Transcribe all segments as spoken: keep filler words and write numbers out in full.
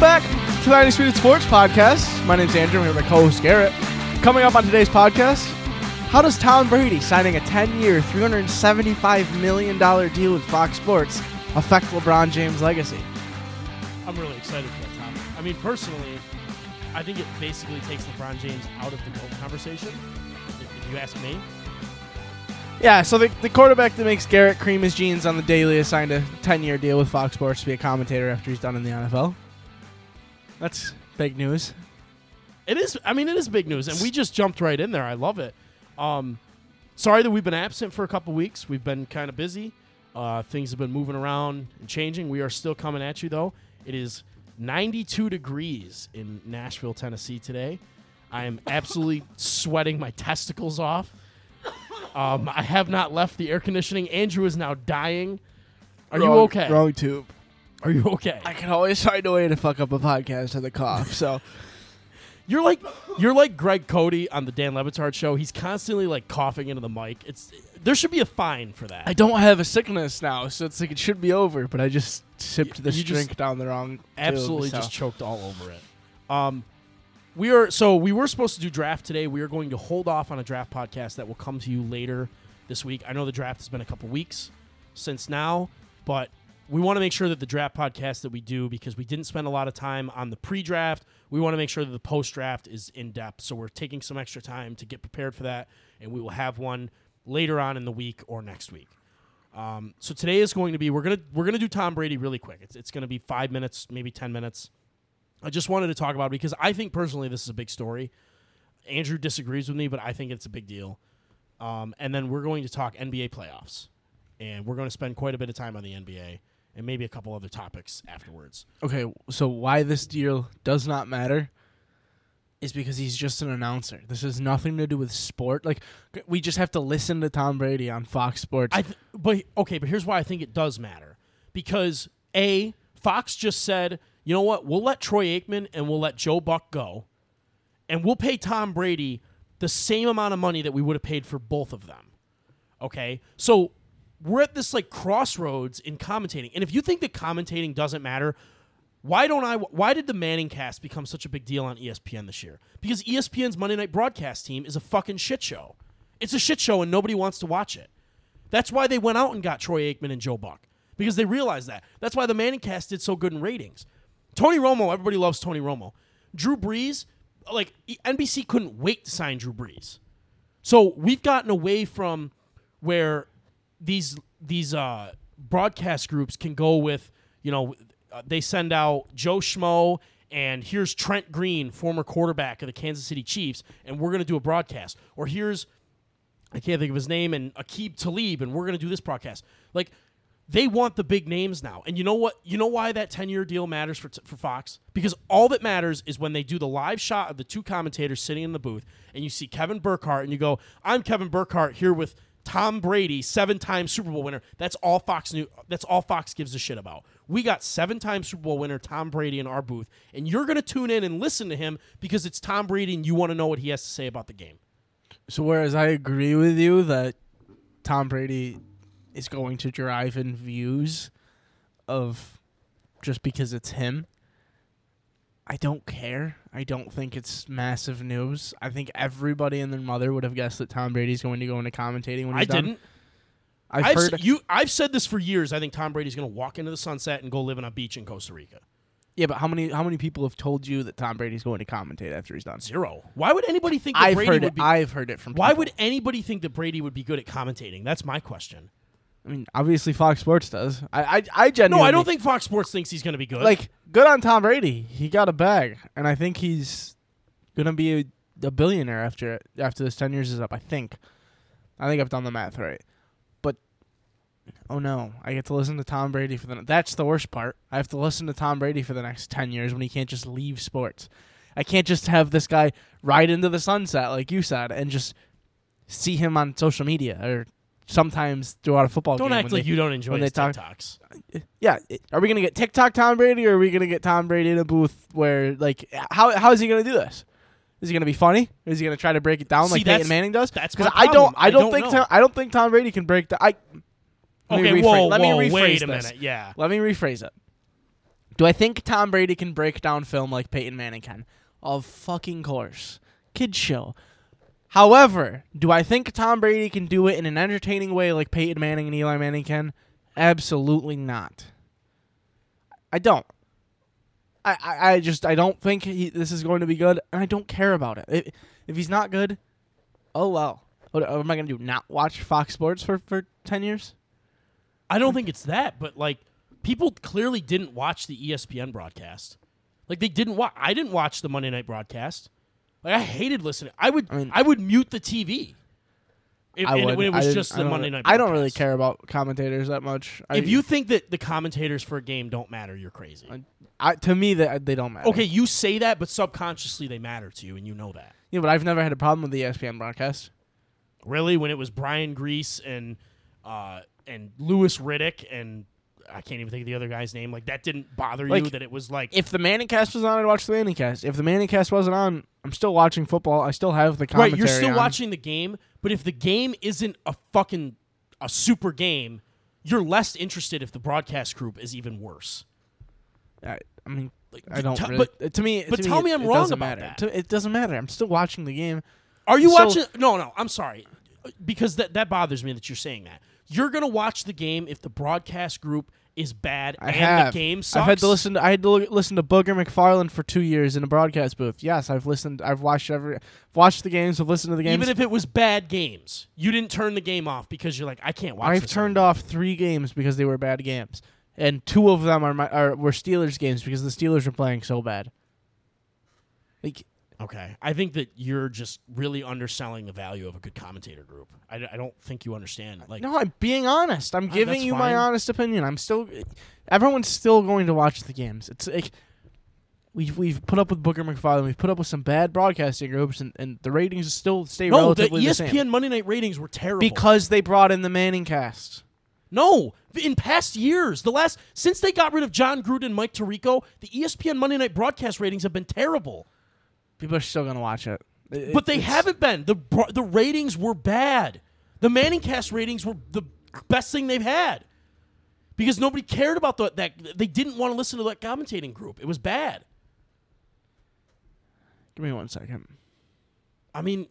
welcome back to the ninety Speed of Sports podcast. My name's Andrew. I'm here with my co-host Garrett. Coming up on today's podcast, how does Tom Brady signing a ten-year, three hundred seventy-five million dollars deal with Fox Sports affect LeBron James' legacy? I'm really excited for that topic. I mean, personally, I think it basically takes LeBron James out of the goal conversation, if you ask me. Yeah, so the, the quarterback that makes Garrett cream his jeans on the daily has signed a ten-year deal with Fox Sports to be a commentator after he's done in the N F L. That's big news. It is. I mean, it is big news, and we just jumped right in there. I love it. Um, sorry that we've been absent for a couple weeks. We've been kind of busy. Uh, things have been moving around and changing. We are still coming at you, though. It is ninety-two degrees in Nashville, Tennessee today. I am absolutely sweating my testicles off. Um, I have not left the air conditioning. Andrew is now dying. Are wrong, you okay? Wrong tube. Are you okay? I can always find a way to fuck up a podcast with a cough. So you're like you're like Greg Cody on the Dan Le Batard show. He's constantly like coughing into the mic. It's there should be a fine for that. I don't have a sickness now, so it's like it should be over. But I just sipped this you drink down the wrong. Absolutely, tube, so. Just choked all over it. Um. We are so we were supposed to do draft today. We are going to hold off on a draft podcast that will come to you later this week. I know the draft has been a couple weeks since now, but we want to make sure that the draft podcast that we do, because we didn't spend a lot of time on the pre-draft, we want to make sure that the post-draft is in-depth. So we're taking some extra time to get prepared for that, and we will have one later on in the week or next week. Um, so today is going to be we're gonna we're gonna do Tom Brady really quick. It's it's gonna be five minutes, maybe ten minutes. I just wanted to talk about it because I think personally this is a big story. Andrew disagrees with me, but I think it's a big deal. Um, and then we're going to talk N B A playoffs. And we're going to spend quite a bit of time on the N B A and maybe a couple other topics afterwards. Okay, so why this deal does not matter is because he's just an announcer. This has nothing to do with sport. Like, we just have to listen to Tom Brady on Fox Sports. I th- but Okay, but here's why I think it does matter. Because, A, Fox just said, you know what, we'll let Troy Aikman and we'll let Joe Buck go, and we'll pay Tom Brady the same amount of money that we would have paid for both of them, okay? So we're at this, like, crossroads in commentating, and if you think that commentating doesn't matter, why don't I? Why did the Manningcast become such a big deal on E S P N this year? Because E S P N's Monday Night Broadcast team is a fucking shit show. It's a shit show, and nobody wants to watch it. That's why they went out and got Troy Aikman and Joe Buck, because they realized that. That's why the Manningcast did so good in ratings. Tony Romo, everybody loves Tony Romo. Drew Brees, like, N B C couldn't wait to sign Drew Brees. So we've gotten away from where these these uh, broadcast groups can go with, you know, uh, they send out Joe Schmo and here's Trent Green, former quarterback of the Kansas City Chiefs, and we're going to do a broadcast. Or here's, I can't think of his name, and Aqib Talib, and we're going to do this broadcast. Like, they want the big names now. And you know what? You know why that ten-year deal matters for t- for Fox? Because all that matters is when they do the live shot of the two commentators sitting in the booth, and you see Kevin Burkhart, and you go, I'm Kevin Burkhart here with Tom Brady, seven-time Super Bowl winner. That's all Fox knew. That's all Fox gives a shit about. We got seven-time Super Bowl winner Tom Brady in our booth, and you're going to tune in and listen to him because it's Tom Brady and you want to know what he has to say about the game. So whereas I agree with you that Tom Brady is going to drive in views of just because it's him, I don't care. I don't think it's massive news. I think everybody and their mother would have guessed that Tom Brady's going to go into commentating when he's I done. Didn't. I've, I've heard s- you. I've said this for years. I think Tom Brady's going to walk into the sunset and go live on a beach in Costa Rica. Yeah, but how many how many people have told you that Tom Brady's going to commentate after he's done? Zero. Why would anybody think that I've Brady heard would it. Be? I've heard it from. Why people. Would anybody think that Brady would be good at commentating? That's my question. I mean, obviously Fox Sports does. I, I, I genuinely... No, I don't think Fox Sports thinks he's going to be good. Like, good on Tom Brady. He got a bag, and I think he's going to be a, a billionaire after after this ten years is up, I think. I think I've done the math right. But, oh no, I get to listen to Tom Brady for the... That's the worst part. I have to listen to Tom Brady for the next ten years when he can't just leave sports. I can't just have this guy ride into the sunset, like you said, and just see him on social media or... Sometimes throughout a football don't game. Don't act like they, you don't enjoy his talk, TikToks. Yeah. Are we going to get TikTok Tom Brady, or are we going to get Tom Brady in a booth where, like, how how is he going to do this? Is he going to be funny? Is he going to try to break it down See, like Peyton Manning does? That's my problem. I don't, I don't, I don't think Tom, I don't think Tom Brady can break down. I, okay, let me rephrase, whoa, let whoa, me rephrase wait this. a minute. Yeah. Let me rephrase it. Do I think Tom Brady can break down film like Peyton Manning can? Of fucking course. Kid show. However, do I think Tom Brady can do it in an entertaining way like Peyton Manning and Eli Manning can? Absolutely not. I don't. I, I, I just, I don't think he, this is going to be good, and I don't care about it. If, if he's not good, oh well. What, what am I going to do, not watch Fox Sports for, for ten years? I don't think it's that, but, like, people clearly didn't watch the E S P N broadcast. Like, they didn't watch, I didn't watch the Monday night broadcast. Like, I hated listening. I would I, mean, I would mute the T V. If, I would. When it was I just the Monday night broadcast. I don't really care about commentators that much. If I, you think that the commentators for a game don't matter, you're crazy. I, I, to me, they, they don't matter. Okay, you say that, but subconsciously they matter to you, and you know that. Yeah, but I've never had a problem with the E S P N broadcast. Really? When it was Brian Grease and uh, and Louis Riddick and... I can't even think of the other guy's name. Like, that didn't bother like, you that it was like... If the Manningcast was on, I'd watch the Manningcast. If the Manningcast wasn't on, I'm still watching football. I still have the commentary Right, you're still on. watching the game, but if the game isn't a fucking a super game, you're less interested if the broadcast group is even worse. I, I mean, like, I don't t- really... But, to me, but to tell me, me I'm it, wrong it about matter. that. To, it doesn't matter. I'm still watching the game. Are you so, watching... No, no, I'm sorry. Because that, that bothers me that you're saying that. You're going to watch the game if the broadcast group is bad I and have. the game sucks? I've had to listen to, I had to listen to Booger McFarland for two years in a broadcast booth. Yes, I've listened. I've watched every. I've watched the games. I've listened to the games. Even if it was bad games, you didn't turn the game off because you're like, I can't watch I've this turned anymore. off three games because they were bad games. And two of them are, my, are were Steelers games because the Steelers were playing so bad. Like... Okay, I think that you're just really underselling the value of a good commentator group. I, d- I don't think you understand. Like, no, I'm being honest. I'm giving you fine. my honest opinion. I'm still, everyone's still going to watch the games. It's like we've we've put up with Booger McFarland. We've put up with some bad broadcasting groups, and, and the ratings still stay no, relatively the, the same. No, the E S P N Monday Night ratings were terrible because they brought in the Manningcast. No, in past years, the last since they got rid of John Gruden and Mike Tirico, the E S P N Monday Night broadcast ratings have been terrible. People are still going to watch it. it but they it's... haven't been. The the ratings were bad. The Manningcast ratings were the best thing they've had. Because nobody cared about the, that. They didn't want to listen to that commentating group. It was bad. Give me one second. I mean,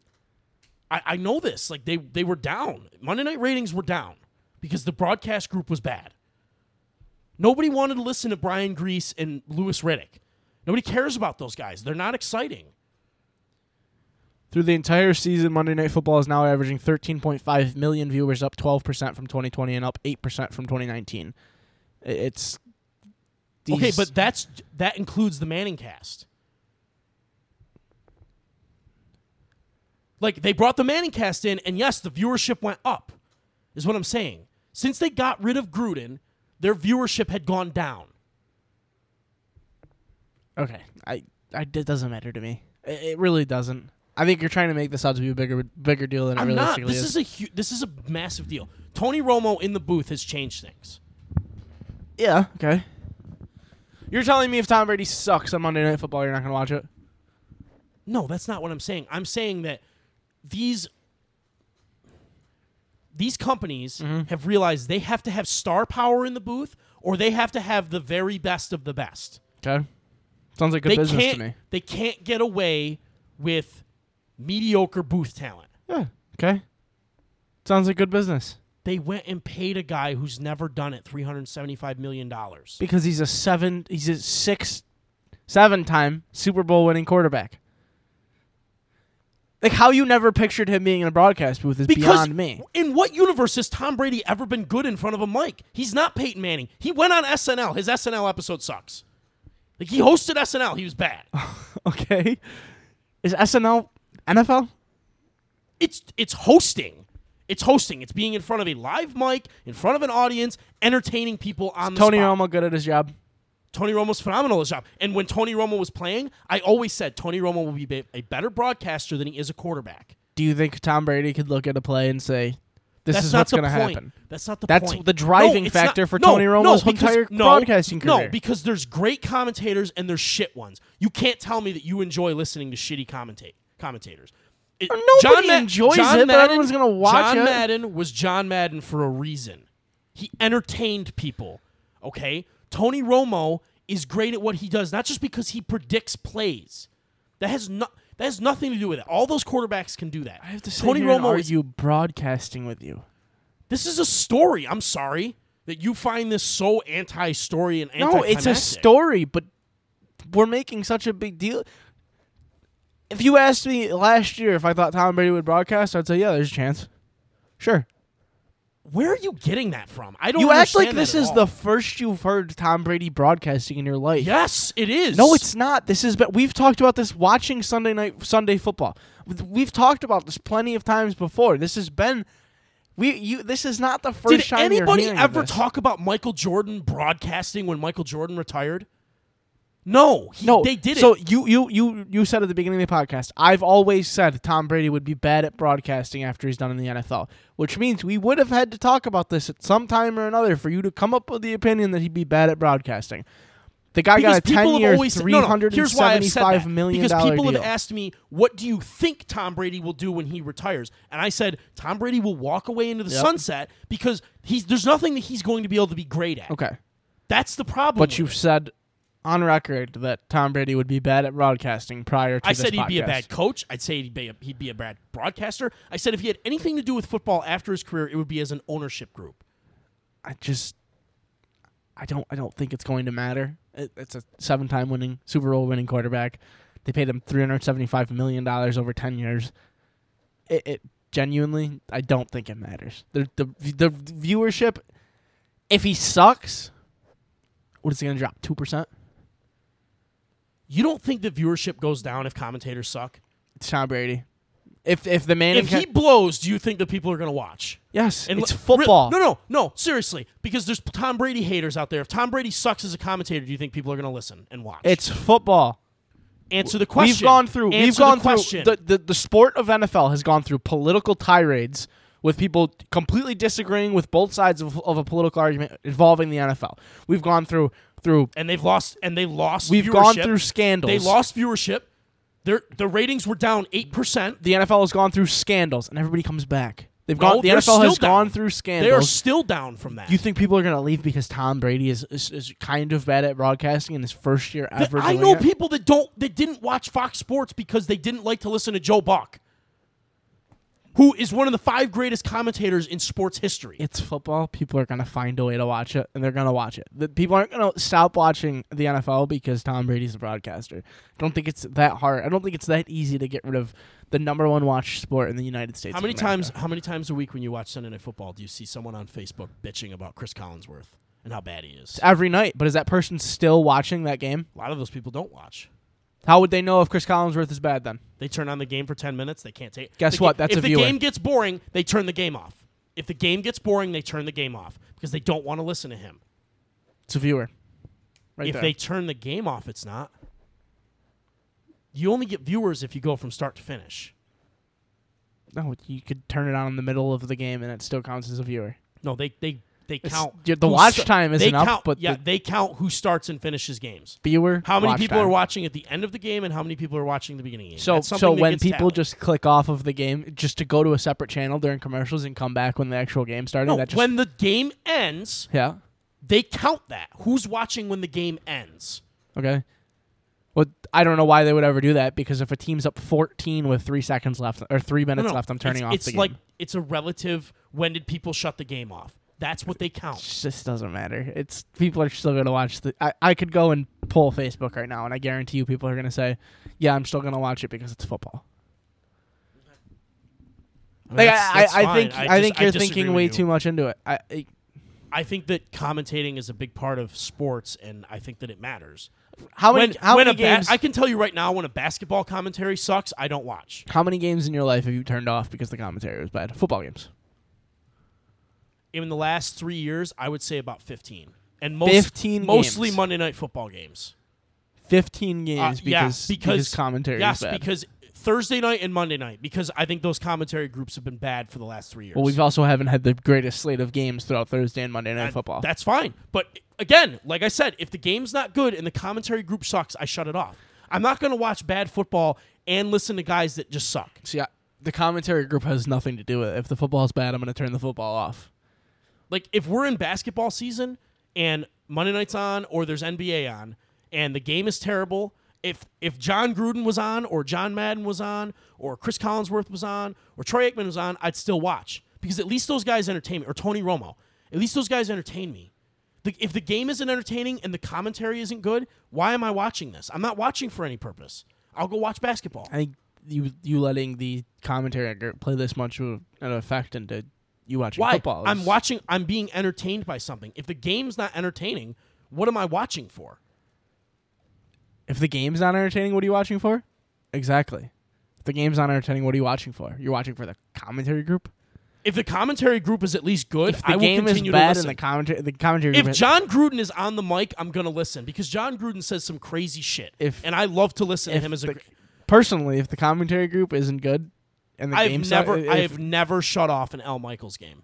I, I know this. Like, they, they were down. Monday night ratings were down because the broadcast group was bad. Nobody wanted to listen to Brian Grease and Louis Riddick. Nobody cares about those guys. They're not exciting. Through the entire season, Monday Night Football is now averaging thirteen point five million viewers, up twelve percent from twenty twenty and up eight percent from twenty nineteen. It's these Okay, but that's that includes the Manningcast. Like, they brought the Manningcast in, and yes, the viewership went up, is what I'm saying. Since they got rid of Gruden, their viewership had gone down. Okay, I, I, it doesn't matter to me. It, it really doesn't. I think you're trying to make this out to be a bigger, bigger deal than I'm it realistically not. This is. is a hu- this is a massive deal. Tony Romo in the booth has changed things. Yeah. Okay. You're telling me if Tom Brady sucks on Monday Night Football, you're not going to watch it? No, that's not what I'm saying. I'm saying that these these companies mm-hmm. have realized they have to have star power in the booth, or they have to have the very best of the best. Okay. Sounds like good they business to me. They can't get away with mediocre booth talent. Yeah, okay. Sounds like good business. They went and paid a guy who's never done it three hundred seventy-five million dollars. Because he's a seven, he's a six, seven-time Super Bowl winning quarterback. Like, how you never pictured him being in a broadcast booth is because beyond me. In what universe has Tom Brady ever been good in front of a mic? He's not Peyton Manning. He went on S N L. His S N L episode sucks. Like, he hosted S N L. He was bad. Okay. Is S N L N F L? It's it's hosting. It's hosting. It's being in front of a live mic, in front of an audience, entertaining people on Is the Tony spot. Romo good at his job? Tony Romo's phenomenal at his job. And when Tony Romo was playing, I always said Tony Romo will be a better broadcaster than he is a quarterback. Do you think Tom Brady could look at a play and say, this That's is what's going to happen? That's not the That's point. That's the driving no, factor not, for no, Tony Romo's no, because, entire no, broadcasting career. No, because there's great commentators and there's shit ones. You can't tell me that you enjoy listening to shitty commentate, commentators. It, Nobody John enjoys John it, Madden, but everyone's going to watch John it. John Madden was John Madden for a reason. He entertained people, okay? Tony Romo is great at what he does, not just because he predicts plays. That has no, that has nothing to do with it. All those quarterbacks can do that. I have to say, Tony Romo, argue is, broadcasting with you. This is a story. I'm sorry that you find this so anti-story and anti-climactic. No, it's a story, but we're making such a big deal. If you asked me last year if I thought Tom Brady would broadcast, I'd say, yeah, there's a chance. Sure. Where are you getting that from? I don't you understand. You act like this is all. The first you've heard Tom Brady broadcasting in your life. Yes, it is. No, it's not. This is but we've talked about this watching Sunday night Sunday football. We've talked about this plenty of times before. This has been we you this is not the first Did time. Did anybody you're ever talk about Michael Jordan broadcasting when Michael Jordan retired? No, he, no, they didn't. So you, you, you, you said at the beginning of the podcast, I've always said Tom Brady would be bad at broadcasting after he's done in the N F L, which means we would have had to talk about this at some time or another for you to come up with the opinion that he'd be bad at broadcasting. The guy because got a ten-year, three hundred seventy-five million dollars deal. Because people deal. have asked me, what do you think Tom Brady will do when he retires? And I said, Tom Brady will walk away into the yep. sunset because he's there's nothing that he's going to be able to be great at. Okay. That's the problem. But you've it. said... on record that Tom Brady would be bad at broadcasting prior to I this podcast. I said he'd be a bad coach. I'd say he'd be a, he'd be a bad broadcaster. I said if he had anything to do with football after his career, it would be as an ownership group. I just, I don't, I don't think it's going to matter. It, it's a seven-time winning Super Bowl winning quarterback. They paid him three hundred seventy-five million dollars over ten years. It, it genuinely, I don't think it matters. The the the viewership. If he sucks, what is he going to drop? Two percent. You don't think the viewership goes down if commentators suck? It's Tom Brady. If if the man if he blows, do you think the people are going to watch? Yes, and it's l- football. Re- no, no, no. Seriously, because there's Tom Brady haters out there. If Tom Brady sucks as a commentator, do you think people are going to listen and watch? It's football. Answer the question. We've gone through. Answer we've gone the question. through. The, the the sport of N F L has gone through political tirades with people completely disagreeing with both sides of, of a political argument involving the N F L. We've gone through. Through and they've lost and they lost. We've viewership. gone through scandals. They lost viewership. Their the ratings were down eight percent. The N F L has gone through scandals, and everybody comes back. They've no, gone. The N F L has down. gone through scandals. They are still down from that. You think people are going to leave because Tom Brady is, is is kind of bad at broadcasting in his first year ever? The, I know it? people that don't that didn't watch Fox Sports because they didn't like to listen to Joe Buck, who is one of the five greatest commentators in sports history. It's football. People are going to find a way to watch it, and they're going to watch it. The people aren't going to stop watching the N F L because Tom Brady's a broadcaster. I don't think it's that hard. I don't think it's that easy to get rid of the number one watched sport in the United States. How many times How many times a week when you watch Sunday Night Football do you see someone on Facebook bitching about Chris Collinsworth and how bad he is? Every night. But is that person still watching that game? A lot of those people don't watch. How would they know if Chris Collinsworth is bad then? They turn on the game for ten minutes. They can't take it. Guess what? That's a viewer. If the game gets boring, they turn the game off. If the game gets boring, they turn the game off because they don't want to listen to him. It's a viewer. Right there. If they turn the game off, it's not. You only get viewers if you go from start to finish. No, you could turn it on in the middle of the game and it still counts as a viewer. No, they... they They count it's, the watch st- time isn't count, up, but yeah, the they count who starts and finishes games. Viewer, how many people time. are watching at the end of the game, and how many people are watching the beginning of the game. So, That's so when people tallied. just click off of the game just to go to a separate channel during commercials and come back when the actual game started. No, that just, when the game ends, yeah, they count that. Who's watching when the game ends? Okay. Well, I don't know why they would ever do that because if a team's up fourteen with three seconds left or three minutes no, no, left, I'm turning it's, off. It's the game. like it's a relative. When did people shut the game off? That's what they count. It just doesn't matter. It's people are still going to watch. The, I, I could go and pull Facebook right now, and I guarantee you people are going to say, yeah, I'm still going to watch it because it's football. I, mean, like, that's, I, that's I, I think I, I think just, you're I thinking way you. too much into it. I, I I think that commentating is a big part of sports, and I think that it matters. How many, when, how when many games? Ba- I can tell you right now when a basketball commentary sucks, I don't watch. How many games in your life have you turned off because the commentary was bad? Football games. In the last three years, I would say about fifteen, and most fifteen mostly games. Monday Night Football games. Fifteen games, uh, because, yeah, because because commentary. Yes, is bad. Because Thursday night and Monday night, because I think those commentary groups have been bad for the last three years. Well, we've also haven't had the greatest slate of games throughout Thursday and Monday Night that, Football. That's fine, but again, like I said, if the game's not good and the commentary group sucks, I shut it off. I'm not going to watch bad football and listen to guys that just suck. See, I, the commentary group has nothing to do with it. If the football's bad, I'm going to turn the football off. Like, if we're in basketball season and Monday night's on or there's N B A on, and the game is terrible. If if John Gruden was on or John Madden was on or Chris Collinsworth was on or Troy Aikman was on, I'd still watch because at least those guys entertain me. Or Tony Romo. At least those guys entertain me. The, if the game isn't entertaining and the commentary isn't good, why am I watching this? I'm not watching for any purpose. I'll go watch basketball. I think you you letting the commentary play this much of an effect into you watching why? football. Is... I'm watching. I'm being entertained by something. If the game's not entertaining, what am I watching for? If the game's not entertaining, what are you watching for? Exactly. If the game's not entertaining, what are you watching for? You're watching for the commentary group? If the commentary group is at least good, I will continue to listen. If the game is bad and the commentary, the commentary group... If John Gruden is on the mic, I'm going to listen because John Gruden says some crazy shit, if, and I love to listen to him as a... The, personally, if the commentary group isn't good and the game's not... I have never shut off an Al Michaels game.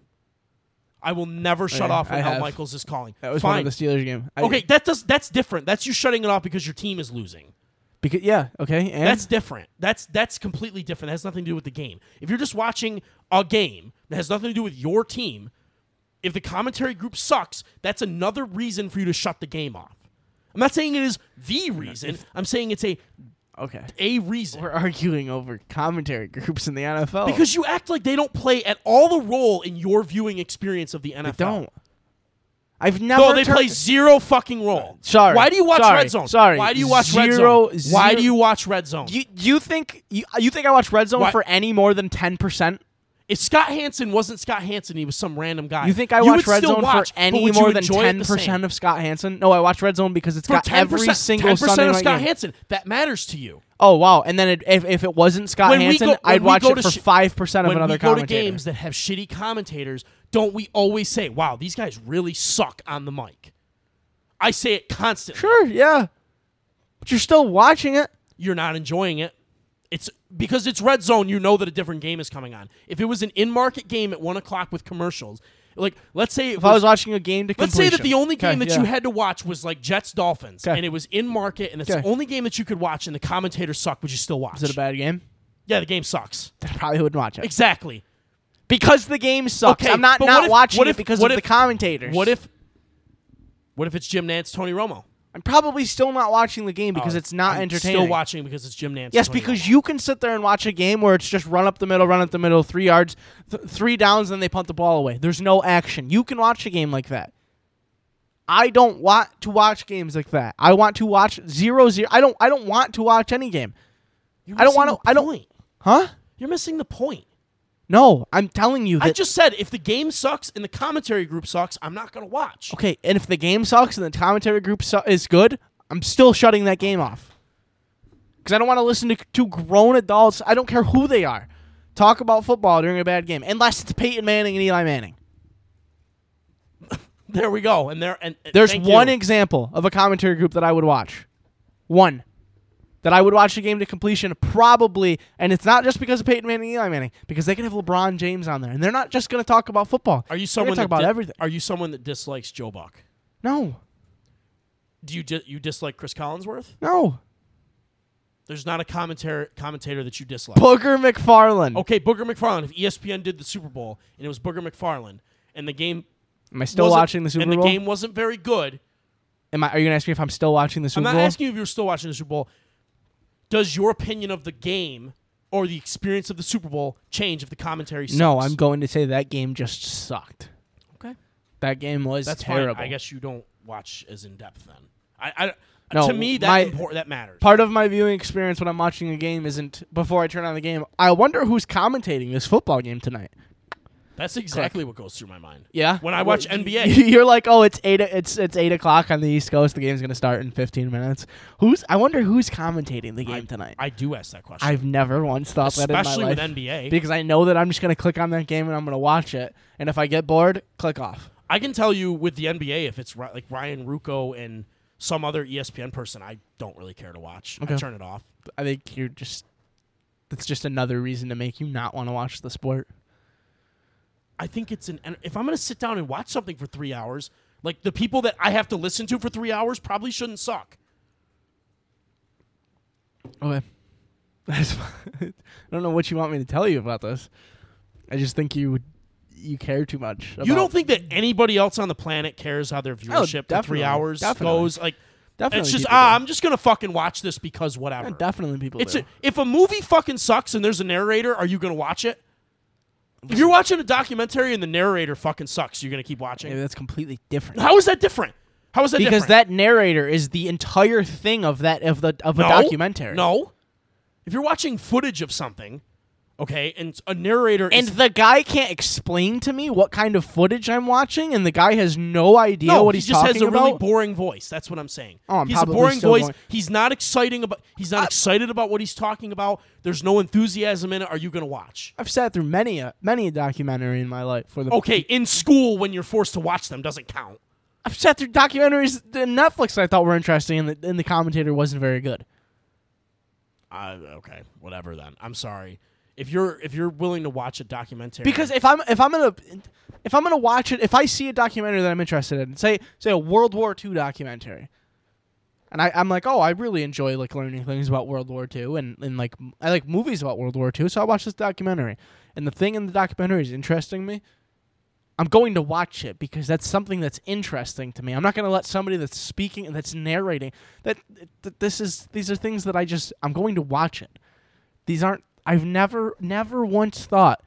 I will never shut yeah, off when I Al have. Michaels is calling. That was Fine. One of the Steelers game. I, okay, that does that's different. That's you shutting it off because your team is losing. Because yeah, okay, and that's different. That's that's completely different. That has nothing to do with the game. If you're just watching a game that has nothing to do with your team, if the commentary group sucks, that's another reason for you to shut the game off. I'm not saying it is the reason. I'm saying it's a okay a reason. We're arguing over commentary groups in the N F L because you act like they don't play at all the role in your viewing experience of the N F L. They don't. I've never. No, they play zero fucking role. Sorry. Why do you watch Sorry. Red Zone? Sorry. Why do you watch zero, Red Zone? Zero. Why do you watch Red Zone? You you think you, you think I watch Red Zone what? for any more than ten percent? If Scott Hanson wasn't Scott Hanson, he was some random guy. You think I watch Red Zone watch, for any more than ten percent of Scott Hanson? No, I watch Red Zone because it's for got every single Sunday night of Scott game. Hanson. That matters to you. Oh wow! And then it, if if it wasn't Scott when Hanson, go, I'd watch it for five sh- percent of another commentator. When we go to games that have shitty commentators. Don't we always say, wow, these guys really suck on the mic? I say it constantly. Sure, yeah. But you're still watching it. You're not enjoying it. It's because it's Red Zone, you know that a different game is coming on. If it was an in-market game at one o'clock with commercials, like, let's say... It if was, I was watching a game to completion. Let's say that the only game okay, that yeah. you had to watch was, like, Jets-Dolphins, okay. and it was in-market, and it's okay. the only game that you could watch, and the commentators suck, would you still watch? Is it a bad game? Yeah, the game sucks. Then I probably wouldn't watch it. Exactly. Because the game sucks. Okay, I'm not, not if, watching if, it because of if, the commentators. What if What if it's Jim Nantz, Tony Romo? I'm probably still not watching the game because oh, it's not I'm entertaining. I'm still watching because it's Jim Nantz. Yes, Tony because Romo. You can sit there and watch a game where it's just run up the middle, run up the middle, three yards, th- three downs, and they punt the ball away. There's no action. You can watch a game like that. I don't want to watch games like that. I want to watch zero zero. I don't I don't want to watch any game. You're missing I don't want to I don't Huh? You're missing the point. No, I'm telling you that... I just said, if the game sucks and the commentary group sucks, I'm not going to watch. Okay, and if the game sucks and the commentary group su- is good, I'm still shutting that game off. Because I don't want to listen to two grown adults, I don't care who they are, talk about football during a bad game, unless it's Peyton Manning and Eli Manning. There we go. And there, and, and There's one you. example of a commentary group that I would watch. One. That I would watch the game to completion probably, and it's not just because of Peyton Manning and Eli Manning, because they can have LeBron James on there, and they're not just going to talk about football. Are you someone that talk about di- everything? Are you someone that dislikes Joe Buck? No. Do you di- you dislike Chris Collinsworth? No. There's not a commentator commentator that you dislike. Booger McFarlane. Okay, Booger McFarlane. If E S P N did the Super Bowl and it was Booger McFarlane, and the game, am I still watching the Super Bowl? And the game wasn't very good. Am I? Are you going to ask me if I'm still watching the Super Bowl? I'm not Bowl? asking you if you're still watching the Super Bowl. Does your opinion of the game or the experience of the Super Bowl change if the commentary sucks? No, I'm going to say that game just sucked. Okay. That game was That's terrible. Fine. I guess you don't watch as in-depth then. I, I, no, to me, that my, import, that matters. Part of my viewing experience when I'm watching a game isn't, before I turn on the game, I wonder who's commentating this football game tonight. That's exactly Click. what goes through my mind. Yeah. When I watch well, N B A, you're like, "Oh, it's eight. It's it's eight o'clock on the East Coast. The game's gonna start in fifteen minutes. Who's? I wonder who's commentating the game I, tonight." I do ask that question. I've never once thought Especially that in my life. Especially with N B A, because I know that I'm just gonna click on that game and I'm gonna watch it. And if I get bored, click off. I can tell you with the N B A, if it's like Ryan Rucco and some other E S P N person, I don't really care to watch. Okay. I turn it off. I think you're just. That's just another reason to make you not want to watch the sport. I think it's an... If I'm going to sit down and watch something for three hours, like the people that I have to listen to for three hours probably shouldn't suck. Okay. I don't know what you want me to tell you about this. I just think you would... you care too much about. You don't think that anybody else on the planet cares how their viewership oh, for three hours definitely. goes? Like, definitely it's just, ah, do. I'm just going to fucking watch this because whatever. Yeah, definitely people it's do. A, if a movie fucking sucks and there's a narrator, are you going to watch it? If you're watching a documentary and the narrator fucking sucks, you're going to keep watching? Yeah, that's completely different. How is that different? How is that because different? Because that narrator is the entire thing of that of the of no, a documentary. No. If you're watching footage of something, okay, and a narrator and is... And the guy can't explain to me what kind of footage I'm watching, and the guy has no idea no, what he's talking about? he just has a about. really boring voice. That's what I'm saying. Oh, I'm he's a boring voice. Going. He's not exciting about. He's not I, excited about what he's talking about. There's no enthusiasm in it. Are you going to watch? I've sat through many a, many a documentary in my life. for the Okay, in school when you're forced to watch them doesn't count. I've sat through documentaries on Netflix that I thought were interesting, and the, and the commentator wasn't very good. Uh, okay, whatever then. I'm sorry. If you're if you're willing to watch a documentary, because if I'm if I'm gonna if I'm gonna watch it, if I see a documentary that I'm interested in, say say a World War Two documentary, and I, I'm like, oh, I really enjoy like learning things about World War Two, and, and like I like movies about World War Two, so I watch this documentary, and the thing in the documentary is interesting me. I'm going to watch it because that's something that's interesting to me. I'm not going to let somebody that's speaking and that's narrating that, that this is these are things that I just I'm going to watch it. These aren't I've never never once thought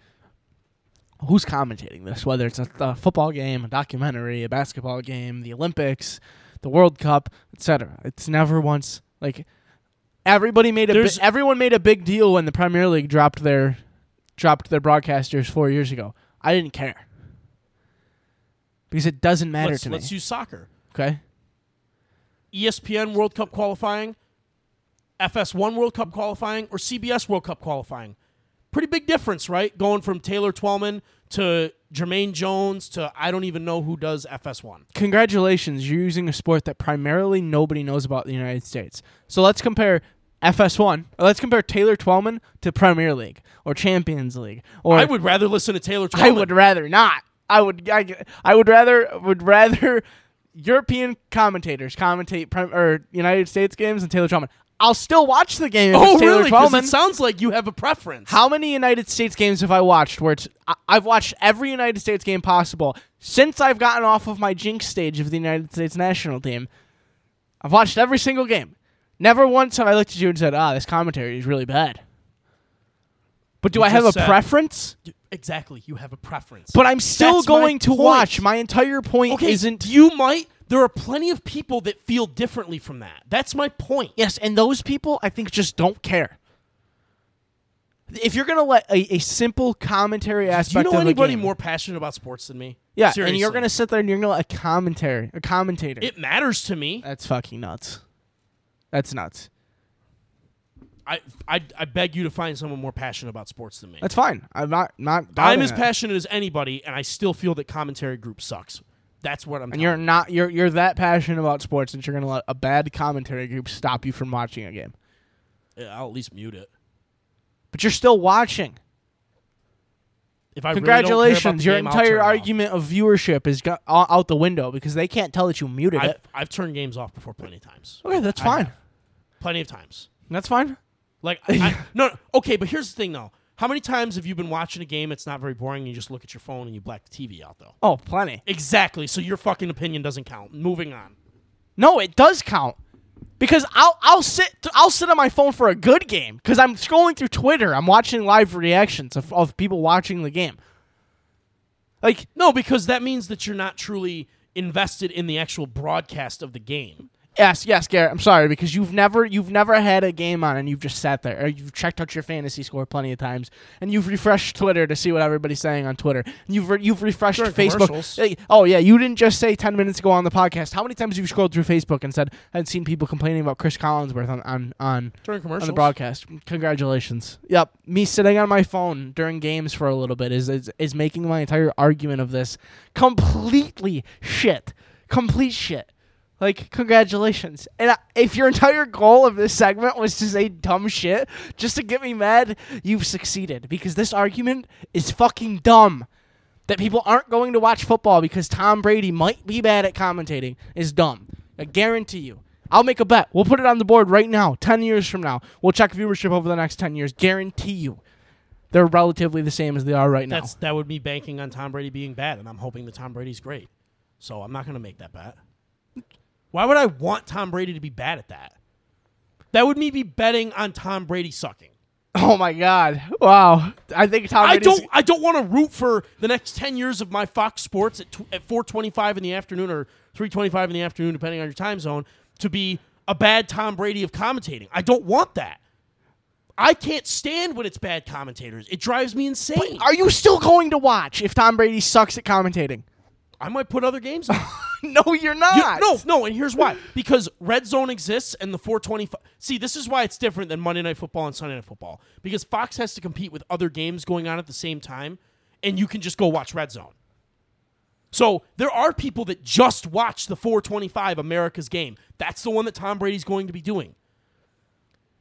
who's commentating this, whether it's a, a football game, a documentary, a basketball game, the Olympics, the World Cup, et cetera. It's never once like everybody made a bi- everyone made a big deal when the Premier League dropped their dropped their broadcasters four years ago. I didn't care. Because it doesn't matter let's, to let's me. Let's use soccer. Okay. E S P N World Cup qualifying, F S one World Cup qualifying, or C B S World Cup qualifying. Pretty big difference, right? Going from Taylor Twellman to Jermaine Jones to I don't even know who does F S one. Congratulations. You're using a sport that primarily nobody knows about in the United States. So let's compare F S one. Let's compare Taylor Twellman to Premier League or Champions League. Or I would rather listen to Taylor Twellman. I would rather not. I would I, I would rather would rather European commentators commentate prim, or United States games than Taylor Twellman. I'll still watch the game. If oh, it's Taylor really? Because it sounds like you have a preference. How many United States games have I watched? Where it's I, I've watched every United States game possible since I've gotten off of my jinx stage of the United States national team. I've watched every single game. Never once have I looked at you and said, "Ah, this commentary is really bad." But do you I have a said, preference? Y- Exactly, you have a preference. But I'm still That's going to point. watch. My entire point okay, isn't... You might... There are plenty of people that feel differently from that. That's my point. Yes, and those people, I think, just don't care. If you're going to let a, a simple commentary aspect of the game... Do you know anybody more passionate about sports than me? Yeah, Seriously. and you're going to sit there and you're going to let a commentary, a commentator... It matters to me. That's fucking nuts. That's nuts. I, I I beg you to find someone more passionate about sports than me. That's fine. I'm not not. I'm as passionate as anybody, and I still feel that commentary group sucks. That's what I'm. And you're not you're you're that passionate about sports that you're gonna let a bad commentary group stop you from watching a game. Yeah, I'll at least mute it. But you're still watching. If I congratulations, really your game, entire argument off. of viewership is got out the window because they can't tell that you muted I've, it. I've turned games off before plenty of times. Okay, that's I fine. Have. Plenty of times. That's fine. Like, I, no, no, okay, but here's the thing, though. How many times have you been watching a game that's not very boring and you just look at your phone and you black the T V out, though? Oh, plenty. Exactly, so your fucking opinion doesn't count. Moving on. No, it does count. Because I'll I'll sit th- I'll sit on my phone for a good game because I'm scrolling through Twitter. I'm watching live reactions of, of people watching the game. Like, no, because that means that you're not truly invested in the actual broadcast of the game. Yes, yes, Garrett. I'm sorry because you've never you've never had a game on and you've just sat there or you've checked out your fantasy score plenty of times and you've refreshed Twitter to see what everybody's saying on Twitter. And you've re- you've refreshed During Facebook. Oh yeah, you didn't just say ten minutes ago on the podcast. How many times have you scrolled through Facebook and said I've seen people complaining about Chris Collinsworth on on on, during commercials. on the broadcast? Congratulations. Yep, me sitting on my phone during games for a little bit is is, is making my entire argument of this completely shit. Complete shit. Like, congratulations. And I, if your entire goal of this segment was to say dumb shit just to get me mad, you've succeeded. Because this argument is fucking dumb. That people aren't going to watch football because Tom Brady might be bad at commentating is dumb. I guarantee you. I'll make a bet. We'll put it on the board right now, ten years from now. We'll check viewership over the next ten years. Guarantee you. they're relatively the same as they are right now. That's, that would be banking on Tom Brady being bad, and I'm hoping that Tom Brady's great. So I'm not going to make that bet. Why would I want Tom Brady to be bad at that? That would me be betting on Tom Brady sucking. Oh, my God. Wow. I think Tom Brady's... I don't, I don't want to root for the next ten years of my Fox Sports at, t- at four twenty-five in the afternoon or three twenty-five in the afternoon, depending on your time zone, to be a bad Tom Brady of commentating. I don't want that. I can't stand when it's bad commentators. It drives me insane. But are you still going to watch if Tom Brady sucks at commentating? I might put other games on. No, you're not. You, no, no, and here's why. Because Red Zone exists and the four twenty-five... See, this is why it's different than Monday Night Football and Sunday Night Football. Because Fox has to compete with other games going on at the same time, and you can just go watch Red Zone. So there are people that just watch the four twenty-five America's Game. That's the one that Tom Brady's going to be doing.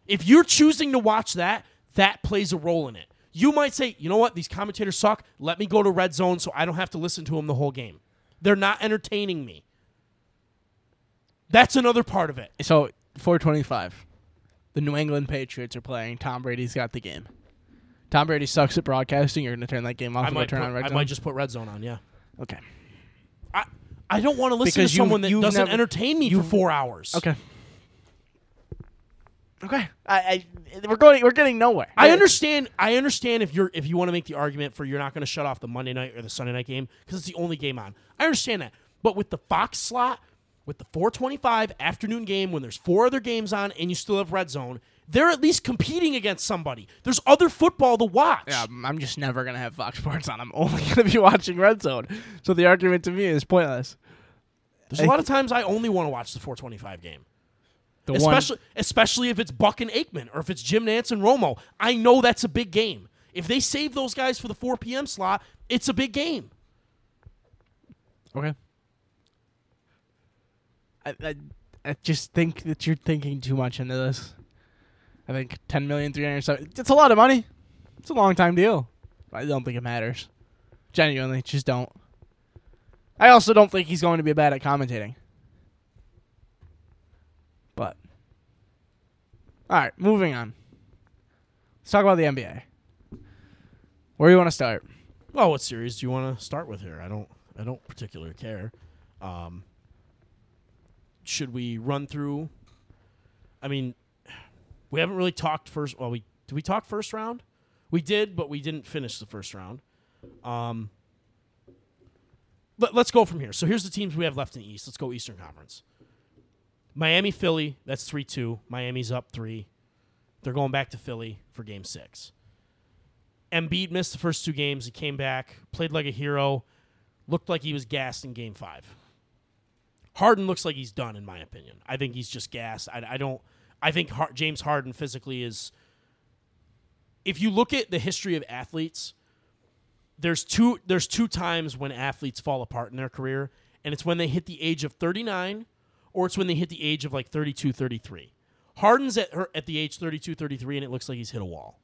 If you're choosing to watch that, that plays a role in it. You might say, you know what? These commentators suck. Let me go to Red Zone so I don't have to listen to them the whole game. They're not entertaining me. That's another part of it. So, four twenty-five. The New England Patriots are playing. Tom Brady's got the game. Tom Brady sucks at broadcasting. You're going to turn that game off I and might turn put, on Red I Zone? I might just put Red Zone on, yeah. Okay. I I don't want to listen because to someone that doesn't never, entertain me for four hours. Okay. Okay. I, I we're going we're getting nowhere. I understand I understand if you're if you want to make the argument for you're not going to shut off the Monday night or the Sunday night game because it's the only game on. I understand that. But with the Fox slot, with the four twenty-five afternoon game when there's four other games on and you still have Red Zone, they're at least competing against somebody. There's other football to watch. Yeah, I'm just never going to have Fox Sports on. I'm only going to be watching Red Zone. So the argument to me is pointless. There's I, a lot of times I only want to watch the four twenty-five game. The especially, one. especially if it's Buck and Aikman or if it's Jim Nance and Romo. I know that's a big game. If they save those guys for the four p.m. slot, it's a big game. Okay. I, I I just think that you're thinking too much into this. I think ten million three hundred seven. It's a lot of money. It's a long time deal. I don't think it matters. Genuinely, just don't. I also don't think he's going to be bad at commentating. But all right, moving on. Let's talk about the N B A. Where do you want to start? Well, what series do you want to start with here? I don't. I don't particularly care. Um, should we run through? I mean, we haven't really talked first. Well, we did we talk first round? We did, but we didn't finish the first round. Um, but let's go from here. So here's the teams we have left in the East. Let's go Eastern Conference. Miami, Philly, that's three two. Miami's up three. They're going back to Philly for game six. Embiid missed the first two games. He came back, played like a hero. Looked like he was gassed in game five. Harden looks like he's done, in my opinion. I think he's just gassed. I, I don't. I think Har- James Harden physically is... If you look at the history of athletes, there's two, there's two times when athletes fall apart in their career, and it's when they hit the age of thirty-nine, or it's when they hit the age of like thirty-two, thirty-three. Harden's at, her, at the age thirty-two, thirty-three, and it looks like he's hit a wall.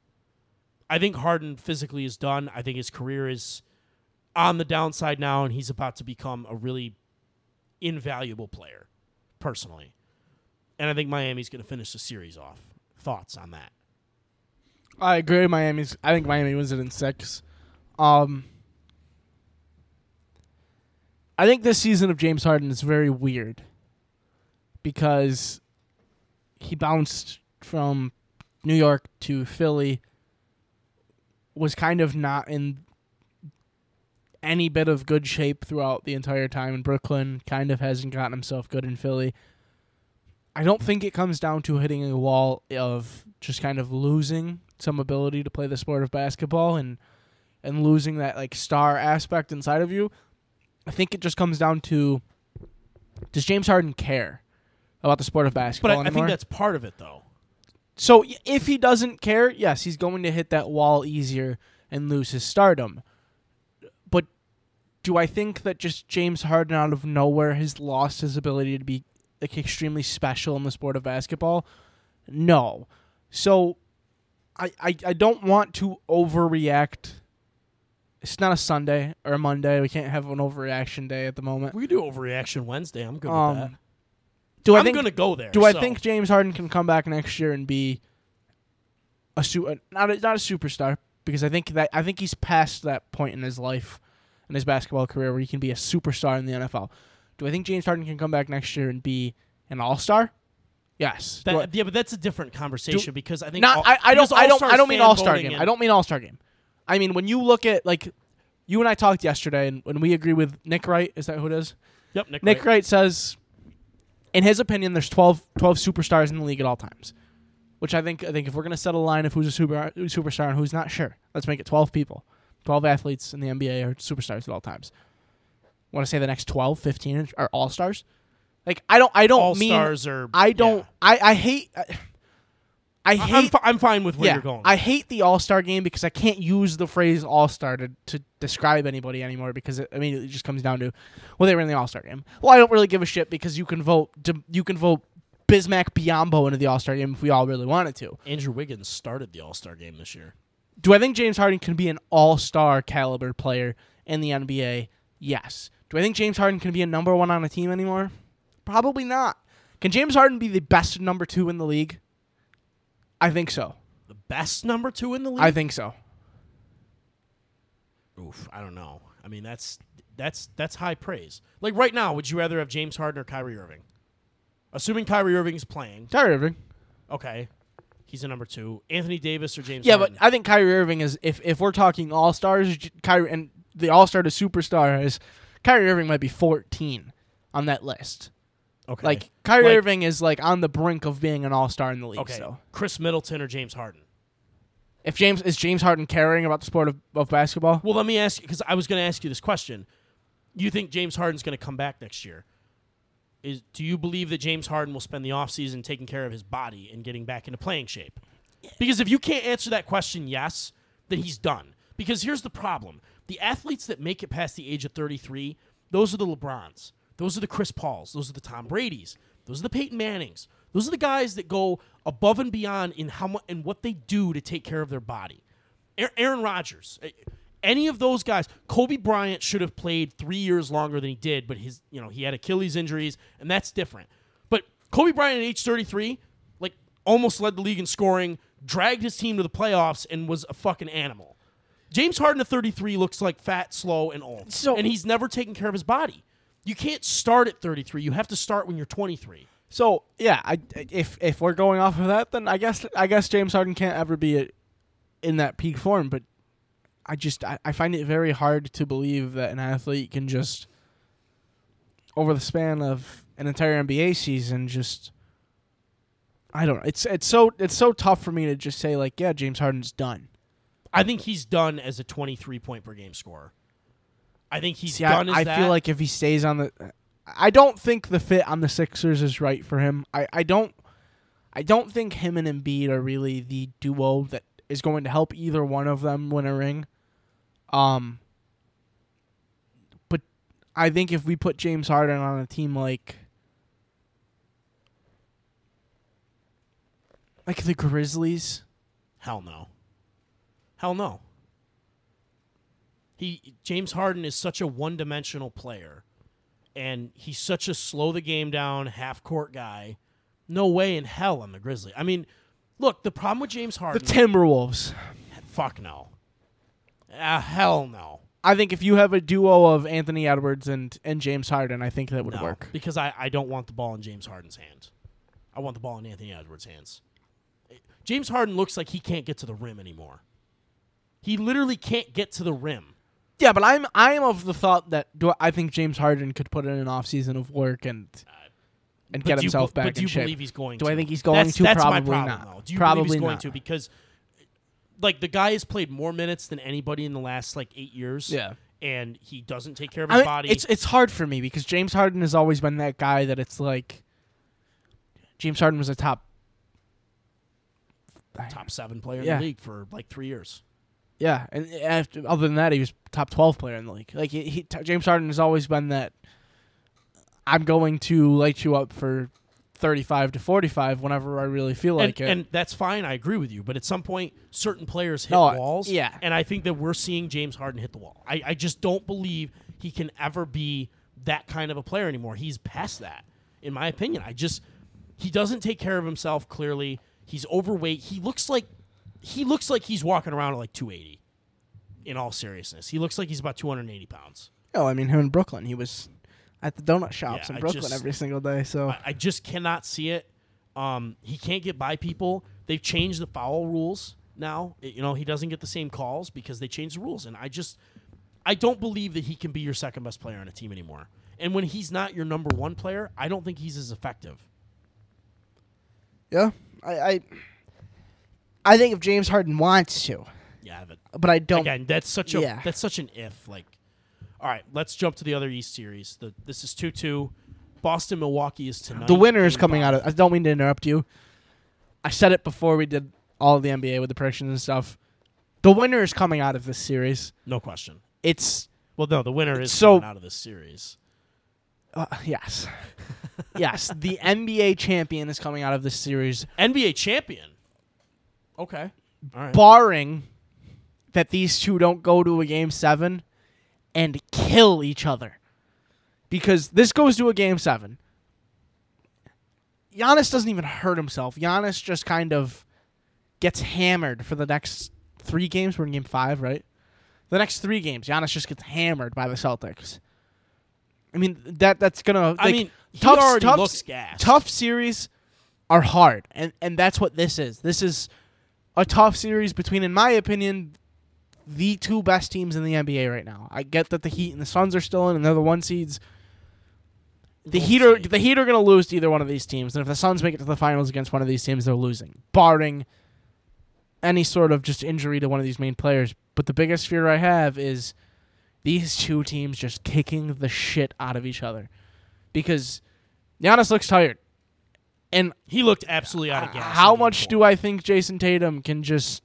I think Harden physically is done. I think his career is... on the downside now, and he's about to become a really invaluable player, personally. And I think Miami's going to finish the series off. Thoughts on that? I agree. Miami's. I think Miami wins it in six. Um, I think this season of James Harden is very weird because he bounced from New York to Philly, was kind of not in... any bit of good shape throughout the entire time in Brooklyn, kind of hasn't gotten himself good in Philly. I don't think it comes down to hitting a wall of just kind of losing some ability to play the sport of basketball and and losing that like star aspect inside of you. I think it just comes down to, does James Harden care about the sport of basketball anymore? But I, I think that's part of it, though. So if he doesn't care, yes, he's going to hit that wall easier and lose his stardom. Do I think that just James Harden out of nowhere has lost his ability to be like extremely special in the sport of basketball? No. So I, I, I don't want to overreact. It's not a Sunday or a Monday. We can't have an overreaction day at the moment. We can do overreaction Wednesday. I'm good um, with that. Do I I'm going to go there. Do so. I think James Harden can come back next year and be a su- not a, not a superstar, because I think that I think he's past that point in his life, in his basketball career, where he can be a superstar in the N F L. Do I think James Harden can come back next year and be an all-star? Yes. That, I, yeah, but that's a different conversation do, because I think not. All, I, I don't. I don't. I don't mean all-star game. In. I don't mean all-star game. I mean when you look at like you and I talked yesterday, and when we agree with Nick Wright, is that who it is? Yep. Nick, Nick Wright. Wright says, in his opinion, there's twelve, twelve superstars in the league at all times. Which I think I think if we're gonna set a line of who's a super superstar and who's not, sure, let's make it twelve people. twelve athletes in the N B A are superstars at all times. Want to say the next twelve, fifteen are all-stars? Like I don't I don't all mean all-stars are I don't yeah. I, I hate I, I hate I'm, fi- I'm fine with where yeah, you're going. I hate the all-star game because I can't use the phrase all-star to, to describe anybody anymore because it immediately just comes down to, well, they were in the all-star game. Well, I don't really give a shit because you can vote you can vote Bismack Biyombo into the all-star game if we all really wanted to. Andrew Wiggins started the all-star game this year. Do I think James Harden can be an all-star caliber player in the N B A? Yes. Do I think James Harden can be a number one on a team anymore? Probably not. Can James Harden be the best number two in the league? I think so. The best number two in the league? I think so. Oof, I don't know. I mean, that's that's that's high praise. Like right now, would you rather have James Harden or Kyrie Irving? Assuming Kyrie Irving's playing. Kyrie Irving. Okay. He's a number two. Anthony Davis or James yeah, Harden? Yeah, but I think Kyrie Irving is, if, if we're talking all-stars, Kyrie, and the all-star to superstar is, Kyrie Irving might be fourteen on that list. Okay. Like, Kyrie like, Irving is, like, on the brink of being an all-star in the league. Okay. So. Chris Middleton or James Harden? If James Is James Harden caring about the sport of, of basketball? Well, let me ask you, because I was going to ask you this question. You think James Harden's going to come back next year? Is do you believe that James Harden will spend the offseason taking care of his body and getting back into playing shape? Because if you can't answer that question yes, then he's done. Because here's the problem. The athletes that make it past the age of thirty-three, those are the LeBrons. Those are the Chris Pauls. Those are the Tom Bradys. Those are the Peyton Mannings. Those are the guys that go above and beyond in how mu- and what they do to take care of their body. A- Aaron Rodgers. Any of those guys, Kobe Bryant should have played three years longer than he did, but his, you know, he had Achilles injuries, and that's different. But Kobe Bryant at age thirty-three, like, almost led the league in scoring, dragged his team to the playoffs, and was a fucking animal. James Harden at thirty-three looks like fat, slow, and old, so, and he's never taken care of his body. You can't start at thirty-three. You have to start when you're twenty-three. So, yeah, I, if if we're going off of that, then I guess I guess James Harden can't ever be a, in that peak form, but I just I, I find it very hard to believe that an athlete can just, over the span of an entire N B A season, just I don't know. It's it's so it's so tough for me to just say like, yeah, James Harden's done. I think he's done as a twenty-three point per game scorer. I think he's See, done. I, as I that. feel like if he stays on the, I don't think the fit on the Sixers is right for him. I, I don't I don't think him and Embiid are really the duo that is going to help either one of them win a ring. Um, but I think if we put James Harden on a team like like the Grizzlies, hell no. Hell no. He James Harden is such a one-dimensional player, and he's such a slow-the-game-down, half-court guy. No way in hell on the Grizzlies. I mean, look, the problem with James Harden... The Timberwolves. Fuck no. Uh, hell no. I think if you have a duo of Anthony Edwards and, and James Harden, I think that would no, work. Because I, I don't want the ball in James Harden's hands. I want the ball in Anthony Edwards' hands. James Harden looks like he can't get to the rim anymore. He literally can't get to the rim. Yeah, but I'm I am of the thought that do I, I think James Harden could put in an offseason of work and uh, and get himself you, back in shape. But do you shape. believe he's going do to? Do I think he's going that's, to? That's Probably my problem, not. Though. Do you Probably believe he's going not. to? Because like, the guy has played more minutes than anybody in the last like eight years. Yeah. And he doesn't take care of his I mean, body. It's it's hard for me because James Harden has always been that guy that it's like James Harden was a top top seven player yeah. in the league for like three years. Yeah, and after, other than that, he was top twelve player in the league. Like he, he, t- James Harden has always been that. I'm going to light you up for thirty-five to forty-five whenever I really feel and, like it, and that's fine. I agree with you, but at some point, certain players hit no, walls. Yeah, and I think that we're seeing James Harden hit the wall. I, I just don't believe he can ever be that kind of a player anymore. He's past that, in my opinion. I just he doesn't take care of himself. Clearly, he's overweight. He looks like he looks like he's walking around at like two eighty, in all seriousness. He looks like he's about two hundred eighty pounds. Oh, I mean, him in Brooklyn. He was at the donut shops yeah, in Brooklyn just, every single day. So I, I just cannot see it. Um, he can't get by people. They've changed the foul rules now. It, you know, he doesn't get the same calls because they changed the rules. And I just, I don't believe that he can be your second best player on a team anymore. And when he's not your number one player, I don't think he's as effective. Yeah, I, I, I think if James Harden wants to. Yeah, but, but I don't. Again, that's such a yeah. that's such an if. Like, all right, let's jump to the other East series. The this is two two. Boston Milwaukee is tonight. The winner is coming Boston. out of. I don't mean to interrupt you. I said it before we did all of the N B A with the predictions and stuff. The winner is coming out of this series. No question. It's well, no, the winner is so, coming out of this series. Uh, yes, yes. The N B A champion is coming out of this series. N B A champion. Okay. All right. Barring that these two don't go to a game seven and kill each other, because this goes to a game seven. Giannis doesn't even hurt himself. Giannis just kind of gets hammered for the next three games. We're in game five, right? The next three games, Giannis just gets hammered by the Celtics. I mean, that that's going to... Like, I mean, he tough, already tough, looks gassed. Tough series are hard, and, and that's what this is. This is a tough series between, in my opinion, the two best teams in the N B A right now. I get that the Heat and the Suns are still in, and they're the one seeds. The Heat are, the Heat are going to lose to either one of these teams, and if the Suns make it to the finals against one of these teams, they're losing, barring any sort of just injury to one of these main players. But the biggest fear I have is these two teams just kicking the shit out of each other, because Giannis looks tired. And he looked absolutely out of gas. How much do I think Jason Tatum can just...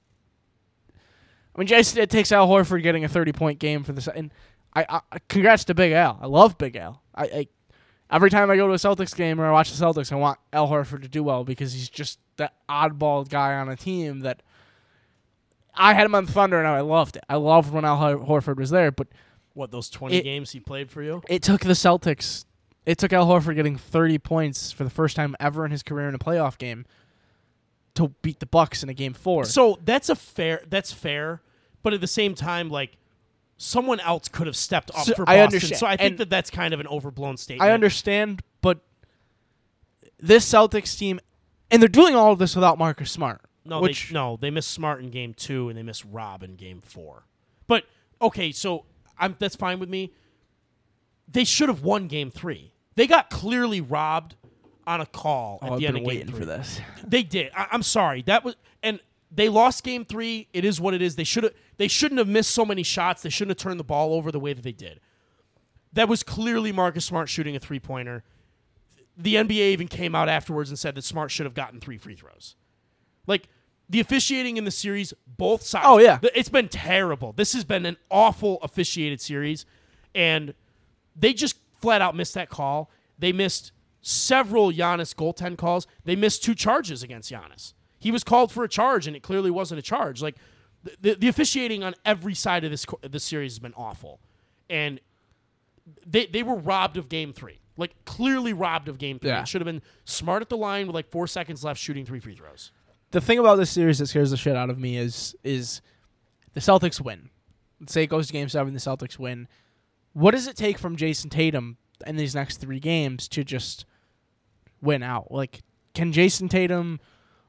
I mean, Jason, it takes Al Horford getting a thirty-point game for the... And I, I, congrats to Big Al. I love Big Al. I, I every time I go to a Celtics game or I watch the Celtics, I want Al Horford to do well because he's just that oddball guy on a team that... I had him on Thunder, and I loved it. I loved when Al Horford was there, but... What, those twenty it, games he played for you? It took the Celtics... It took Al Horford getting thirty points for the first time ever in his career in a playoff game to beat the Bucks in a game four. So that's a fair. That's fair, but at the same time, like someone else could have stepped up so for Boston. I understand. So I think and that that's kind of an overblown statement. I understand, but this Celtics team, and they're doing all of this without Marcus Smart. No, which they, no, they missed Smart in game two and they missed Rob in game four. But okay, so I'm that's fine with me. They should have won game three. They got clearly robbed on a call oh, at the I've end of game three. For this. They did. I, I'm sorry. That was and they lost game three. It is what it is. They should have they shouldn't have missed so many shots. They shouldn't have turned the ball over the way that they did. That was clearly Marcus Smart shooting a three-pointer. The N B A even came out afterwards and said that Smart should have gotten three free throws. Like the officiating in the series, both sides. Oh yeah. It's been terrible. This has been an awful officiated series, and they just flat out missed that call. They missed several Giannis goaltend calls. They missed two charges against Giannis. He was called for a charge, and it clearly wasn't a charge. Like the, the, the officiating on every side of this this series has been awful, and they they were robbed of game three. Like clearly robbed of game three. Yeah. It should have been Smart at the line with like four seconds left, shooting three free throws. The thing about this series that scares the shit out of me is is the Celtics win. Let's say it goes to game seven, the Celtics win. What does it take from Jason Tatum in these next three games to just win out? Like, can Jason Tatum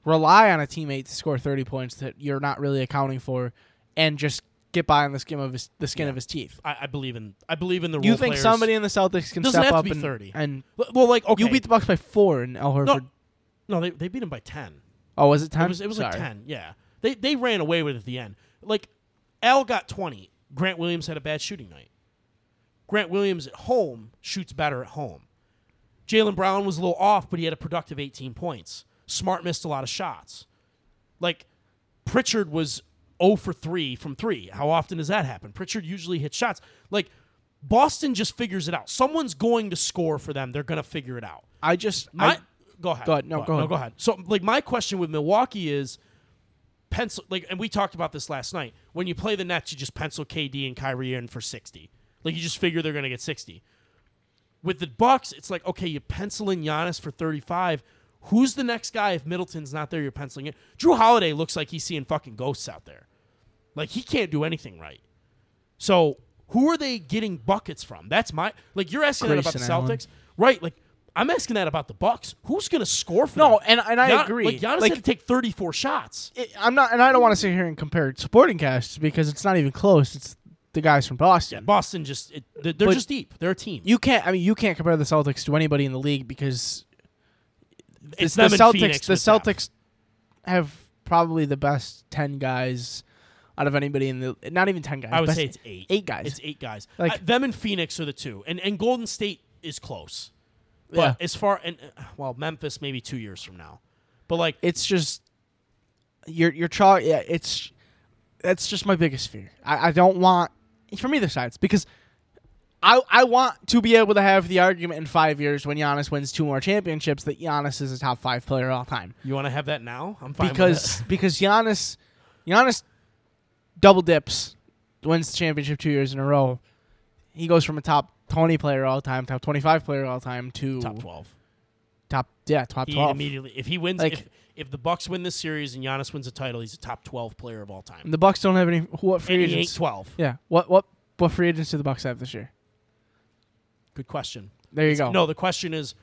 rely on a teammate to score thirty points that you're not really accounting for and just get by on the skin of his, the skin yeah. of his teeth? I, I believe in I believe in the role players. You think players. Somebody in the Celtics can Doesn't step have up to be and, thirty. And well, like, okay. You beat the Bucks by four in Al Horford. No, no they, they beat him by ten. Oh, was it ten? It was, it was like ten, yeah. They, they ran away with it at the end. Like, Al got twenty. Grant Williams had a bad shooting night. Grant Williams at home shoots better at home. Jaylen Brown was a little off, but he had a productive eighteen points. Smart missed a lot of shots. Like, Pritchard was zero for three from three. How often does that happen? Pritchard usually hits shots. Like, Boston just figures it out. Someone's going to score for them. They're going to figure it out. I just... My, I, go ahead. Go ahead. No, go, go ahead. No, go ahead. So, like, my question with Milwaukee is... pencil. Like, and we talked about this last night. When you play the Nets, you just pencil K D and Kyrie in for sixty. Like, you just figure they're going to get sixty. With the Bucks, it's like, okay, you pencil in Giannis for thirty-five. Who's the next guy if Middleton's not there? You're penciling in. Drew Holiday looks like he's seeing fucking ghosts out there. Like, he can't do anything right. So who are they getting buckets from? That's my like. You're asking Grayson that about the Celtics, Allen. Right? Like, I'm asking that about the Bucks. Who's going to score for? No, them? and and I Gian, agree. Like, Giannis like, had to take thirty-four shots. It, I'm not, and I don't want to sit here and compare sporting casts because it's not even close. It's the guys from Boston. Boston just it, they're but just deep. They're a team. You can't. I mean, you can't compare the Celtics to anybody in the league because it's the, the Celtics. The Celtics them. have probably the best ten guys. Out of anybody in the... Not even ten guys. I would say it's eight. Eight guys. It's eight guys. Like I, them and Phoenix are the two. And and Golden State is close. But yeah. as far... and Well, Memphis maybe two years from now. But like... It's just... You're... you're tra- yeah, it's... That's just my biggest fear. I, I don't want... From either side. It's because I I want to be able to have the argument in five years when Giannis wins two more championships that Giannis is a top five player of all time. You want to have that now? I'm fine because, with that. Because Giannis... Giannis... double dips, wins the championship two years in a row. He goes from a top twenty player all time, top twenty-five player all time to top twelve. Top yeah, top he twelve. Immediately, if he wins, like, if, if the Bucks win this series and Giannis wins a title, he's a top twelve player of all time. The Bucks don't have any what free and agents. twelve. Yeah. What what what free agents do the Bucks have this year? Good question. There you it's, go. No, the question is,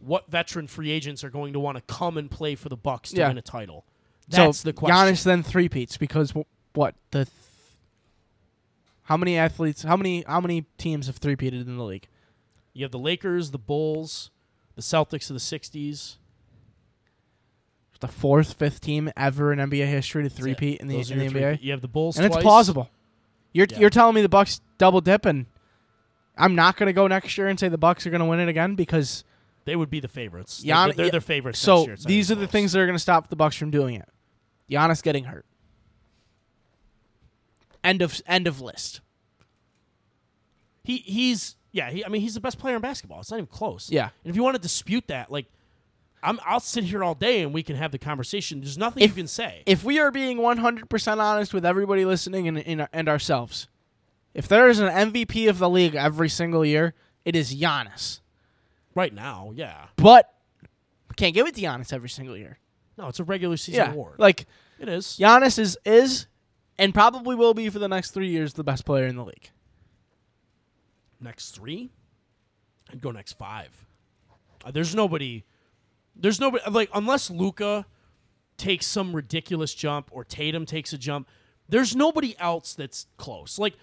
what veteran free agents are going to want to come and play for the Bucks to yeah. win a title? That's so the question. Giannis then three-peats because. What the? Th- how many athletes? How many? How many teams have three-peated in the league? You have the Lakers, the Bulls, the Celtics of the sixties. The fourth, fifth team ever in N B A history to three-peat in the, in the N B A. You have the Bulls, and twice. It's plausible. You're yeah. you're telling me the Bucks double dip, and I'm not going to go next year and say the Bucks are going to win it again because they would be the favorites. Gian- they're, they're, they're their favorites. So next year, so these are the things that are going to stop the Bucks from doing it. Giannis getting hurt. End of end of list. He he's yeah. He, I mean he's the best player in basketball. It's not even close. Yeah. And if you want to dispute that, like, I'm I'll sit here all day and we can have the conversation. There's nothing if, you can say. If we are being one hundred percent honest with everybody listening and and, and ourselves, if there is an M V P of the league every single year, it is Giannis. Right now, yeah. But we can't give it to Giannis every single year. No, it's a regular season yeah, award. Like it is. Giannis is is. And probably will be for the next three years the best player in the league. Next three? I'd go next five. Uh, there's nobody. There's nobody. Like, unless Luka takes some ridiculous jump or Tatum takes a jump, there's nobody else that's close. Like,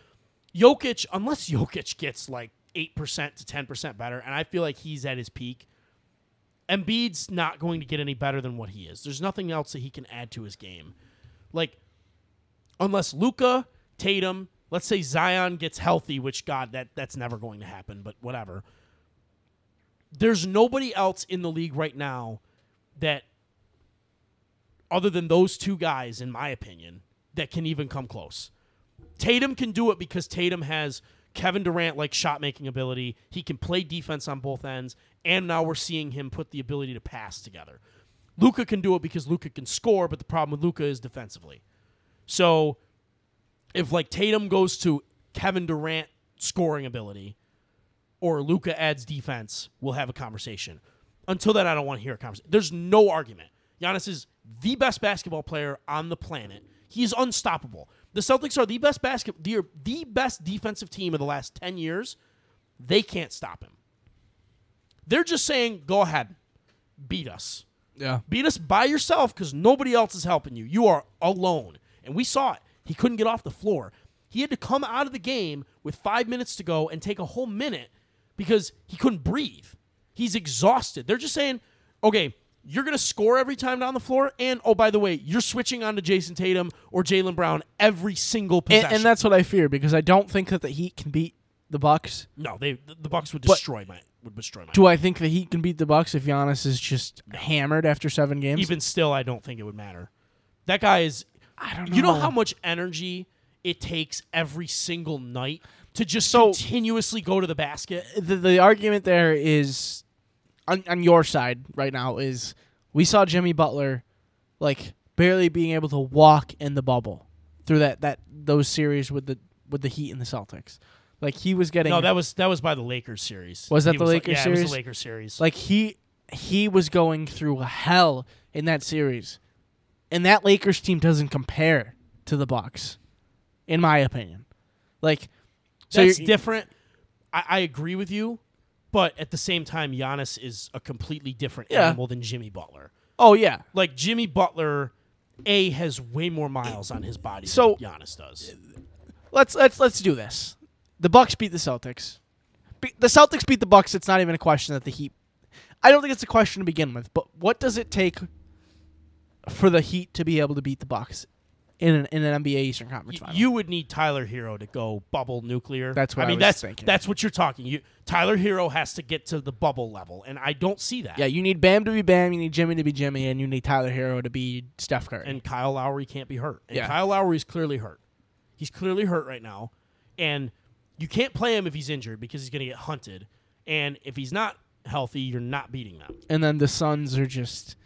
Jokic, unless Jokic gets like eight percent to ten percent better, and I feel like he's at his peak, Embiid's not going to get any better than what he is. There's nothing else that he can add to his game. Like, unless Luka, Tatum, let's say Zion gets healthy, which, God, that, that's never going to happen, but whatever. There's nobody else in the league right now that, other than those two guys, in my opinion, that can even come close. Tatum can do it because Tatum has Kevin Durant-like shot-making ability. He can play defense on both ends, and now we're seeing him put the ability to pass together. Luka can do it because Luka can score, but the problem with Luka is defensively. So, if, like, Tatum goes to Kevin Durant scoring ability or Luka adds defense, we'll have a conversation. Until then, I don't want to hear a conversation. There's no argument. Giannis is the best basketball player on the planet. He is unstoppable. The Celtics are the best basket, the, the best defensive team of the last ten years. They can't stop him. They're just saying, go ahead, beat us. Yeah. Beat us by yourself because nobody else is helping you. You are alone. And we saw it. He couldn't get off the floor. He had to come out of the game with five minutes to go and take a whole minute because he couldn't breathe. He's exhausted. They're just saying, okay, you're going to score every time down the floor, and, oh, by the way, you're switching on to Jason Tatum or Jaylen Brown every single possession. And, and that's what I fear because I don't think that the Heat can beat the Bucks. No, they the Bucks would destroy my would destroy my. Do I think the Heat can beat the Bucks if Giannis is just hammered after seven games? Even still, I don't think it would matter. That guy is... I don't know. You know how much energy it takes every single night to just so, continuously go to the basket? The, the argument there is, on, on your side right now, is we saw Jimmy Butler like barely being able to walk in the bubble through that, that those series with the with the Heat and the Celtics. Like he was getting... No, that was that was by the Lakers series. Was that he the was Lakers like, yeah, series? Yeah, it was the Lakers series. Like he he was going through hell in that series. And that Lakers team doesn't compare to the Bucks, in my opinion. Like, so it's different. I, I agree with you, but at the same time, Giannis is a completely different yeah. animal than Jimmy Butler. Oh yeah, like Jimmy Butler, A has way more miles on his body so, than Giannis does. Let's let's let's do this. The Bucks beat the Celtics. Be- the Celtics beat the Bucks. It's not even a question that the Heat. I don't think it's a question to begin with. But what does it take for the Heat to be able to beat the Bucks in an in an N B A Eastern Conference Final? You would need Tyler Hero to go bubble nuclear. That's what I, I mean, was that's, thinking. That's what you're talking. You Tyler Hero has to get to the bubble level, and I don't see that. Yeah, you need Bam to be Bam, you need Jimmy to be Jimmy, and you need Tyler Hero to be Steph Curry. And Kyle Lowry can't be hurt. And yeah. Kyle Lowry's clearly hurt. He's clearly hurt right now, and you can't play him if he's injured because he's going to get hunted. And if he's not healthy, you're not beating them. And then the Suns are just...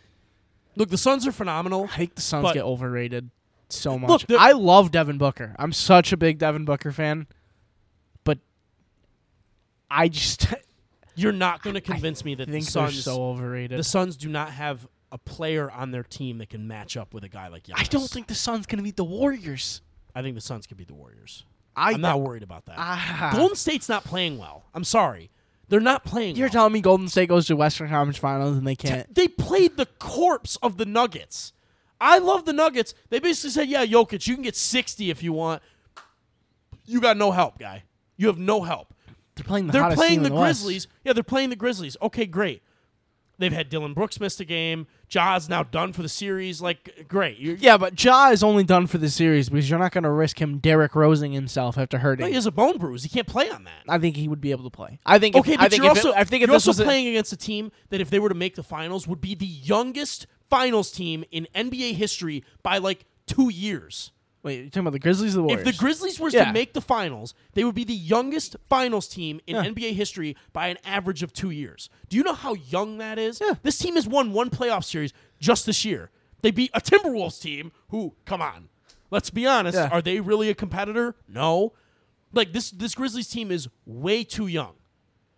Look, the Suns are phenomenal. I think the Suns get overrated so much. Look, I love Devin Booker. I'm such a big Devin Booker fan. But I just... You're not going to convince I me that the Suns... are so overrated. The Suns do not have a player on their team that can match up with a guy like Giannis. I don't think the Suns can beat the Warriors. I think the Suns can beat the Warriors. I I'm not worried about that. Uh, Golden State's not playing well. I'm sorry. They're not playing You're well. Telling me Golden State goes to Western Conference Finals and they can't? They played the corpse of the Nuggets. I love the Nuggets. They basically said, yeah, Jokic, you can get sixty if you want. You got no help, guy. You have no help. They're playing the, they're playing the Grizzlies. West. Yeah, they're playing the Grizzlies. Okay, great. They've had Dylan Brooks miss a game. Ja's now done for the series. Like, great. You're, yeah, but Ja is only done for the series because you're not going to risk him Derrick Rosing himself after hurting. He has a bone bruise. He can't play on that. I think he would be able to play. I think. Okay, if, but I think you're also, it, I think if you're this also was playing a, against a team that, if they were to make the finals, would be the youngest finals team in N B A history by like two years. Wait, you're talking about the Grizzlies or the Warriors? If the Grizzlies were yeah. to make the finals, they would be the youngest finals team in yeah. N B A history by an average of two years. Do you know how young that is? Yeah. This team has won one playoff series just this year. They beat a Timberwolves team who, come on, let's be honest, yeah. are they really a competitor? No. Like, this this Grizzlies team is way too young.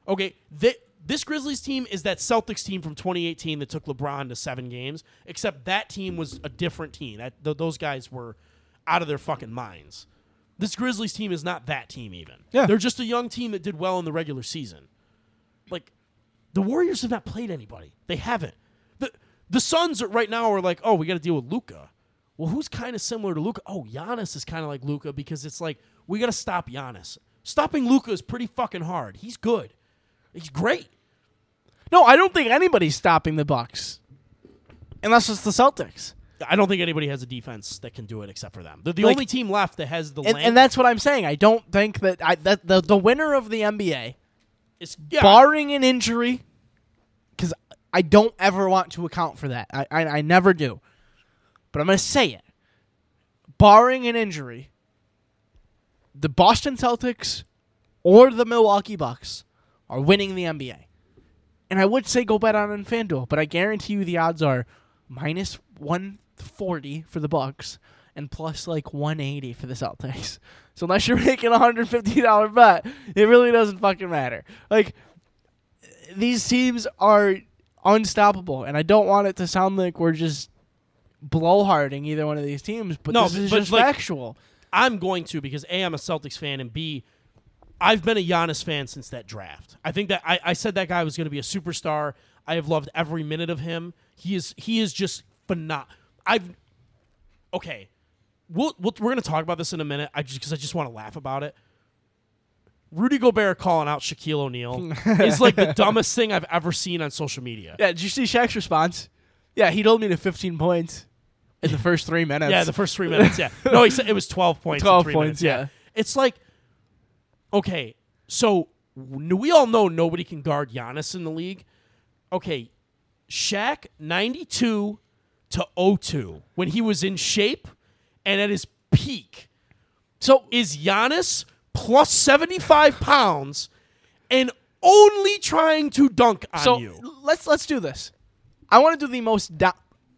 Okay, they, this Grizzlies team is that Celtics team from twenty eighteen that took LeBron to seven games, except that team was a different team. That th- Those guys were... out of their fucking minds. This Grizzlies team is not that team even. Yeah. They're just a young team that did well in the regular season. Like, the Warriors have not played anybody. They haven't. The the Suns are, right now are like, oh, we got to deal with Luka. Well, who's kind of similar to Luka? Oh, Giannis is kind of like Luka because it's like, we got to stop Giannis. Stopping Luka is pretty fucking hard. He's good. He's great. No, I don't think anybody's stopping the Bucks, unless it's the Celtics. I don't think anybody has a defense that can do it except for them. They're the like, only team left that has the and, length. And that's what I'm saying. I don't think that, I, that the, the winner of the N B A, is yeah. barring an injury, because I don't ever want to account for that. I, I, I never do. But I'm going to say it. Barring an injury, the Boston Celtics or the Milwaukee Bucks are winning the N B A. And I would say go bet on FanDuel, but I guarantee you the odds are minus one forty for the Bucks and plus like one eighty for the Celtics. So unless you're making a one hundred fifty dollars bet, it really doesn't fucking matter. Like, these teams are unstoppable, and I don't want it to sound like we're just blowharding either one of these teams, but no, this is but just like, factual. I'm going to, because A, I'm a Celtics fan, and B, I've been a Giannis fan since that draft. I think that I, I said that guy was going to be a superstar. I have loved every minute of him. He is he is just But not, I've, okay, we'll, we'll, we're going to talk about this in a minute I just because I just want to laugh about it. Rudy Gobert calling out Shaquille O'Neal is like the dumbest thing I've ever seen on social media. Yeah, did you see Shaq's response? Yeah, he told me to fifteen points in the first three minutes. yeah, the first three minutes, yeah. No, he said it was twelve points twelve in three points, minutes. Yeah. yeah. It's like, okay, so we all know nobody can guard Giannis in the league. Okay, Shaq, ninety-two to oh two when he was in shape and at his peak. So is Giannis plus seventy-five pounds and only trying to dunk on so you? Let's let's do this. I want to do the most do-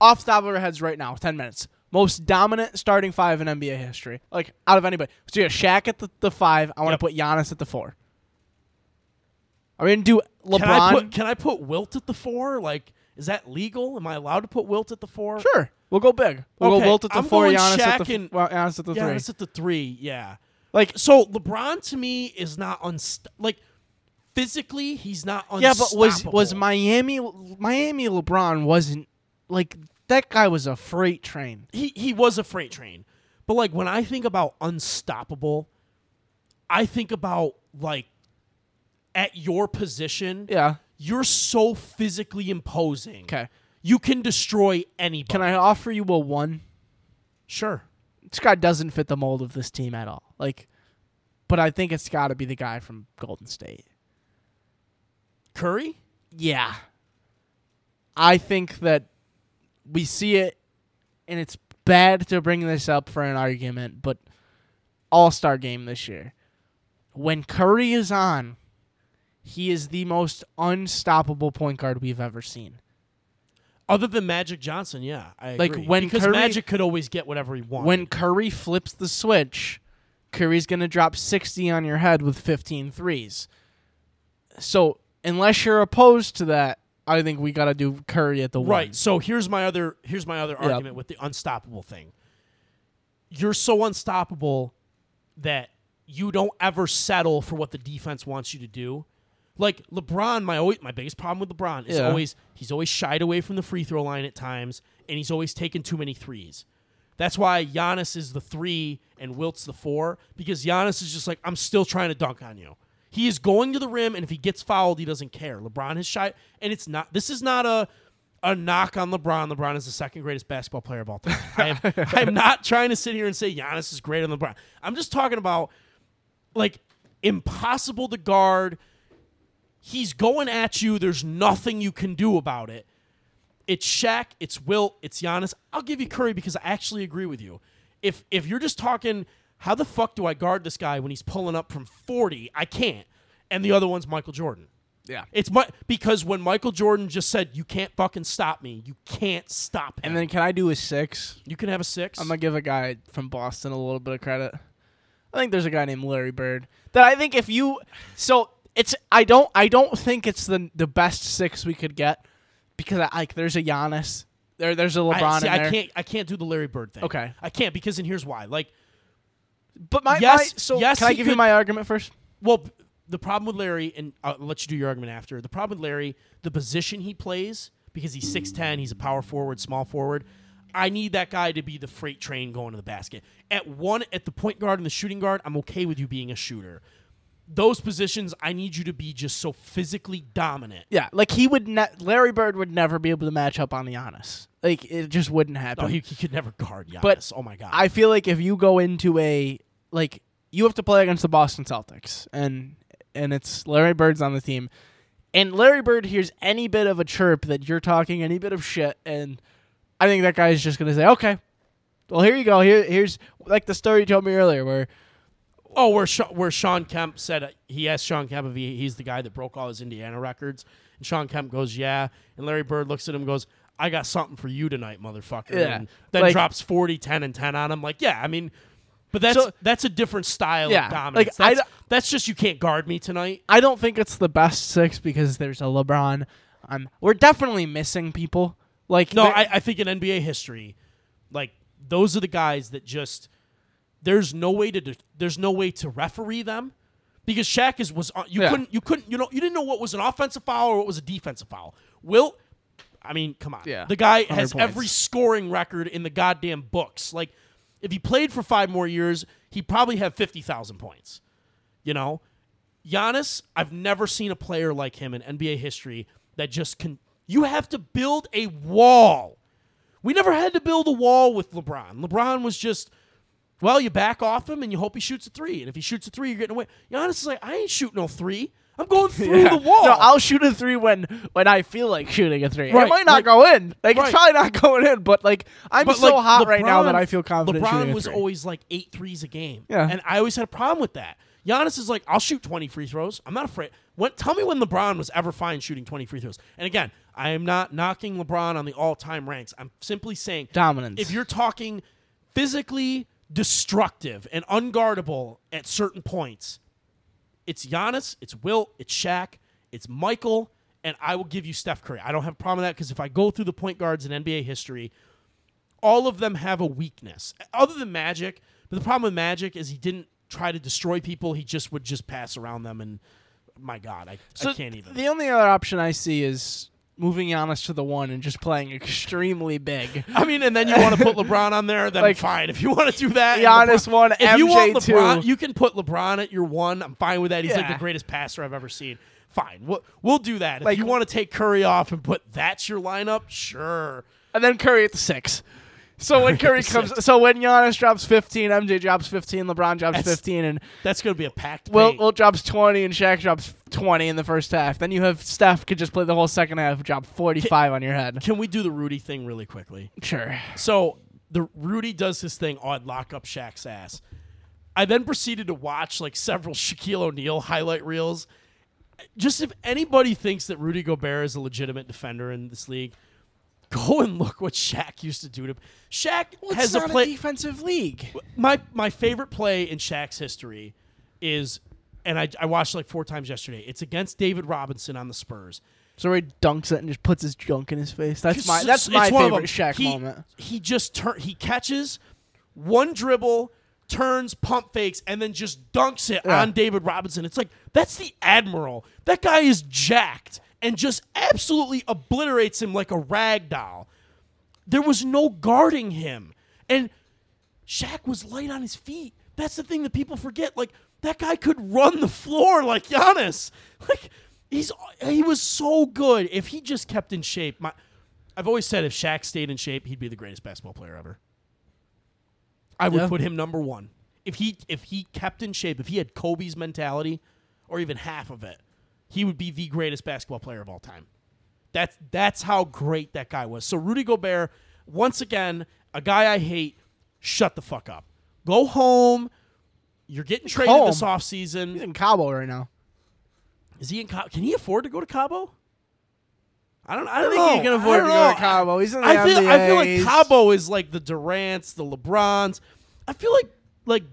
off the top of our heads right now, ten minutes. Most dominant starting five in N B A history. Like, out of anybody. So you have Shaq at the, the five. I want to yep. put Giannis at the four. Are we going to do LeBron? Can I, put, can I put Wilt at the four? Like, is that legal? Am I allowed to put Wilt at the four? Sure. We'll go big. We'll okay. go Wilt at the I'm four, Giannis at the, and, well, Giannis at the three. Giannis at the three, yeah. Like, so LeBron to me is not unst- like physically he's not unstoppable. Yeah, but was was Miami Miami LeBron wasn't like that guy was a freight train. He he was a freight train. But like when I think about unstoppable, I think about like at your position, yeah, you're so physically imposing. Okay. You can destroy anybody. Can I offer you a one? Sure. This guy doesn't fit the mold of this team at all. Like, but I think it's got to be the guy from Golden State. Curry? Yeah. I think that we see it, and it's bad to bring this up for an argument, but All-Star game this year. When Curry is on, he is the most unstoppable point guard we've ever seen. Other than Magic Johnson, yeah, I like agree. When because Curry, Magic could always get whatever he wanted. When Curry flips the switch, Curry's going to drop sixty on your head with fifteen threes. So unless you're opposed to that, I think we got to do Curry at the one. Right. So here's my other here's my other yep. argument with the unstoppable thing. You're so unstoppable that you don't ever settle for what the defense wants you to do. Like, LeBron, my always, my biggest problem with LeBron is yeah. always he's always shied away from the free throw line at times, and he's always taking too many threes. That's why Giannis is the three and Wilt's the four, because Giannis is just like, I'm still trying to dunk on you. He is going to the rim, and if he gets fouled, he doesn't care. LeBron has shied, and it's not. This is not a, a knock on LeBron. LeBron is the second greatest basketball player of all time. I am, I am not trying to sit here and say Giannis is greater than LeBron. I'm just talking about, like, impossible to guard. He's going at you. There's nothing you can do about it. It's Shaq. It's Wilt. It's Giannis. I'll give you Curry because I actually agree with you. If if you're just talking, how the fuck do I guard this guy when he's pulling up from forty? I can't. And the other one's Michael Jordan. Yeah. It's my, because when Michael Jordan just said, you can't fucking stop me, you can't stop him. And then can I do a six? You can have a six. I'm going to give a guy from Boston a little bit of credit. I think there's a guy named Larry Bird that I think if you... so. It's I don't I don't think it's the the best six we could get because I, like there's a Giannis there there's a LeBron I, see, in there. I can't I can't do the Larry Bird thing. Okay, I can't because and here's why. Like, but my yes my, so yes, can I give could, you my argument first? Well, the problem with Larry, and I'll let you do your argument after. The problem with Larry, the position he plays, because he's six ten, he's a power forward, small forward. I need that guy to be the freight train going to the basket. At one at the point guard and the shooting guard, I'm okay with you being a shooter. Those positions, I need you to be just so physically dominant. Yeah, like he would, ne- Larry Bird would never be able to match up on Giannis. Like it just wouldn't happen. No, he, he could never guard Giannis. But oh my god, I feel like if you go into a like you have to play against the Boston Celtics, and and it's Larry Bird's on the team, and Larry Bird hears any bit of a chirp that you're talking, any bit of shit, and I think that guy is just gonna say, okay, well here you go, here here's like the story you told me earlier where. Oh, where, Sha- where Sean Kemp said, uh, he asked Sean Kemp if he, he's the guy that broke all his Indiana records. And Sean Kemp goes, yeah. And Larry Bird looks at him and goes, I got something for you tonight, motherfucker. Yeah. And then like, drops forty, ten, and ten on him. Like, yeah, I mean, but that's so, that's a different style yeah, of dominance. Like, that's, that's just you can't guard me tonight. I don't think it's the best six because there's a LeBron. Um, we're definitely missing people. Like No, I, I think in N B A history, like those are the guys that just... There's no way to de- there's no way to referee them because Shaq is was on, you yeah. couldn't you couldn't you know you didn't know what was an offensive foul or what was a defensive foul. Wilt, I mean, come on, yeah. the guy has points. Every scoring record in the goddamn books. Like, if he played for five more years, he'd probably have fifty thousand points. You know, Giannis, I've never seen a player like him in N B A history that just can. You have to build a wall. We never had to build a wall with LeBron. LeBron was just. Well, you back off him, and you hope he shoots a three. And if he shoots a three, you're getting away. Giannis is like, I ain't shooting no three. I'm going through yeah. the wall. No, I'll shoot a three when, when I feel like shooting a three. Right. It might not like, go in. Like, right. It's probably not going in, but, like, I'm but so like, hot LeBron, right now that I feel confident LeBron shooting a was three. Always, like, eight threes a game. Yeah. And I always had a problem with that. Giannis is like, I'll shoot twenty free throws. I'm not afraid. When, tell me when LeBron was ever fine shooting twenty free throws. And, again, I am not knocking LeBron on the all-time ranks. I'm simply saying dominance. If you're talking... physically destructive and unguardable at certain points. It's Giannis, it's Wilt, it's Shaq, It's Michael, and I will give you Steph Curry. I don't have a problem with that because if I go through the point guards in N B A history, all of them have a weakness. Other than Magic, but the problem with Magic is he didn't try to destroy people. He just would just pass around them, and my God, I, so I can't even. The only other option I see is moving Giannis to the one and just playing extremely big. I mean, and then you want to put LeBron on there, then like, fine. If you want to do that. Giannis LeBron, one, if M J you want LeBron, two. You can put LeBron at your one. I'm fine with that. He's yeah. like the greatest passer I've ever seen. Fine. We'll, we'll do that. If like, you want to take Curry off and put that's your lineup, sure. And then Curry at the six. So when Curry comes, so when Giannis drops fifteen, M J drops fifteen, LeBron drops that's, fifteen, and that's going to be a packed. Will Wilt drops twenty, and Shaq drops twenty in the first half. Then you have Steph could just play the whole second half, drop forty-five can, on your head. Can we do the Rudy thing really quickly? Sure. So the Rudy does his thing. Oh, I'd lock up Shaq's ass. I then proceeded to watch like several Shaquille O'Neal highlight reels. Just if anybody thinks that Rudy Gobert is a legitimate defender in this league, go and look what Shaq used to do to him. Shaq well, has a play. It's not a defensive league. My my favorite play in Shaq's history is, and I, I watched like four times yesterday. It's against David Robinson on the Spurs. So he dunks it and just puts his junk in his face. That's my that's my favorite Shaq he, moment. He just turn he catches one dribble, turns, pump fakes, and then just dunks it yeah. on David Robinson. It's like that's the Admiral. That guy is jacked. And just absolutely obliterates him like a rag doll. There was no guarding him. And Shaq was light on his feet. That's the thing that people forget. Like, that guy could run the floor like Giannis. Like, he's he was so good. If he just kept in shape. My, I've always said if Shaq stayed in shape, he'd be the greatest basketball player ever. I would yeah. put him number one. If he If he kept in shape, if he had Kobe's mentality or even half of it, he would be the greatest basketball player of all time. That's that's how great that guy was. So Rudy Gobert, once again, a guy I hate, shut the fuck up. Go home. You're getting traded home. This offseason. He's in Cabo right now. Is he in Cabo? Can he afford to go to Cabo? I don't I don't I think know. He can afford to know. Go to Cabo. He's in the I feel, N B A. I feel like Cabo is like the Durants, the LeBrons. I feel like like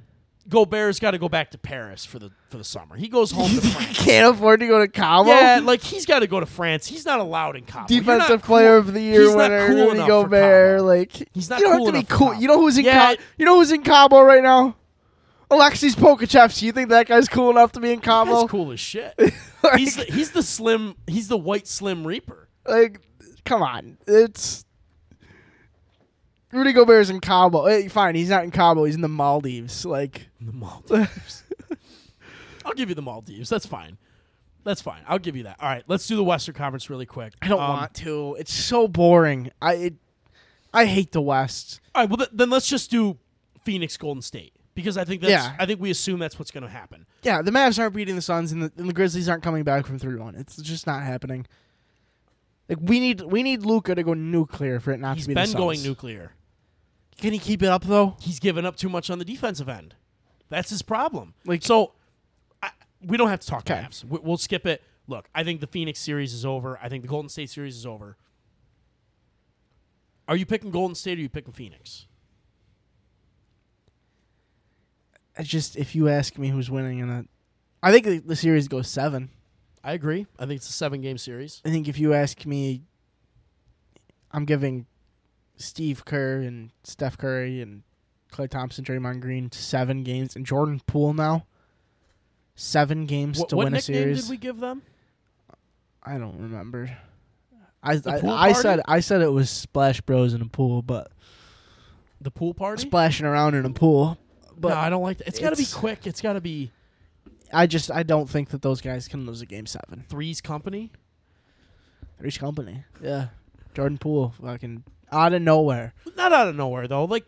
Gobert's got to go back to Paris for the for the summer. He goes home to France. He can't afford to go to Cabo? Yeah, like he's got to go to France. He's not allowed in Cabo. Defensive Player of the Year he's winner, cool Rudy Gobert. Like, he's not you don't cool have to be cool. You know who's in yeah. Cabo? You know who's in Cabo right now? Alexis Pokuševski. You think that guy's cool enough to be in Cabo? He's cool as shit. like, he's, the, he's the slim. He's the white slim reaper. Like, come on, it's Rudy Gobert's in Cabo. Hey, fine, he's not in Cabo. He's in the Maldives. Like the Maldives. I'll give you the Maldives. That's fine. That's fine. I'll give you that. All right, let's do the Western Conference really quick. I don't um, want to. It's so boring. I it, I hate the West. All right, well th- then let's just do Phoenix Golden State because I think that's yeah. I think we assume that's what's going to happen. Yeah, the Mavs aren't beating the Suns and the, and the Grizzlies aren't coming back from three one. It's just not happening. Like we need we need Luka to go nuclear for it not he's to be the Suns. He's been going nuclear. Can he keep it up, though? He's given up too much on the defensive end. That's his problem. Like, so, I, we don't have to talk Mavs. We, we'll skip it. Look, I think the Phoenix series is over. I think the Golden State series is over. Are you picking Golden State or are you picking Phoenix? I just, if you ask me who's winning in it, I think the, the series goes seven. I agree. I think it's a seven-game series. I think if you ask me, I'm giving Steve Kerr and Steph Curry and Klay Thompson, Draymond Green, seven games. And Jordan Poole now, seven games what, to what win a series. What nickname did we give them? I don't remember. I I, I said I said it was Splash Bros in a pool, but the pool party splashing around in a pool. But no, I don't like that. It's, it's got to be quick. It's got to be. I just I don't think that those guys can lose a game seven. Three's company. Three's company. Yeah, Jordan Poole fucking. Out of nowhere. Not out of nowhere, though. Like,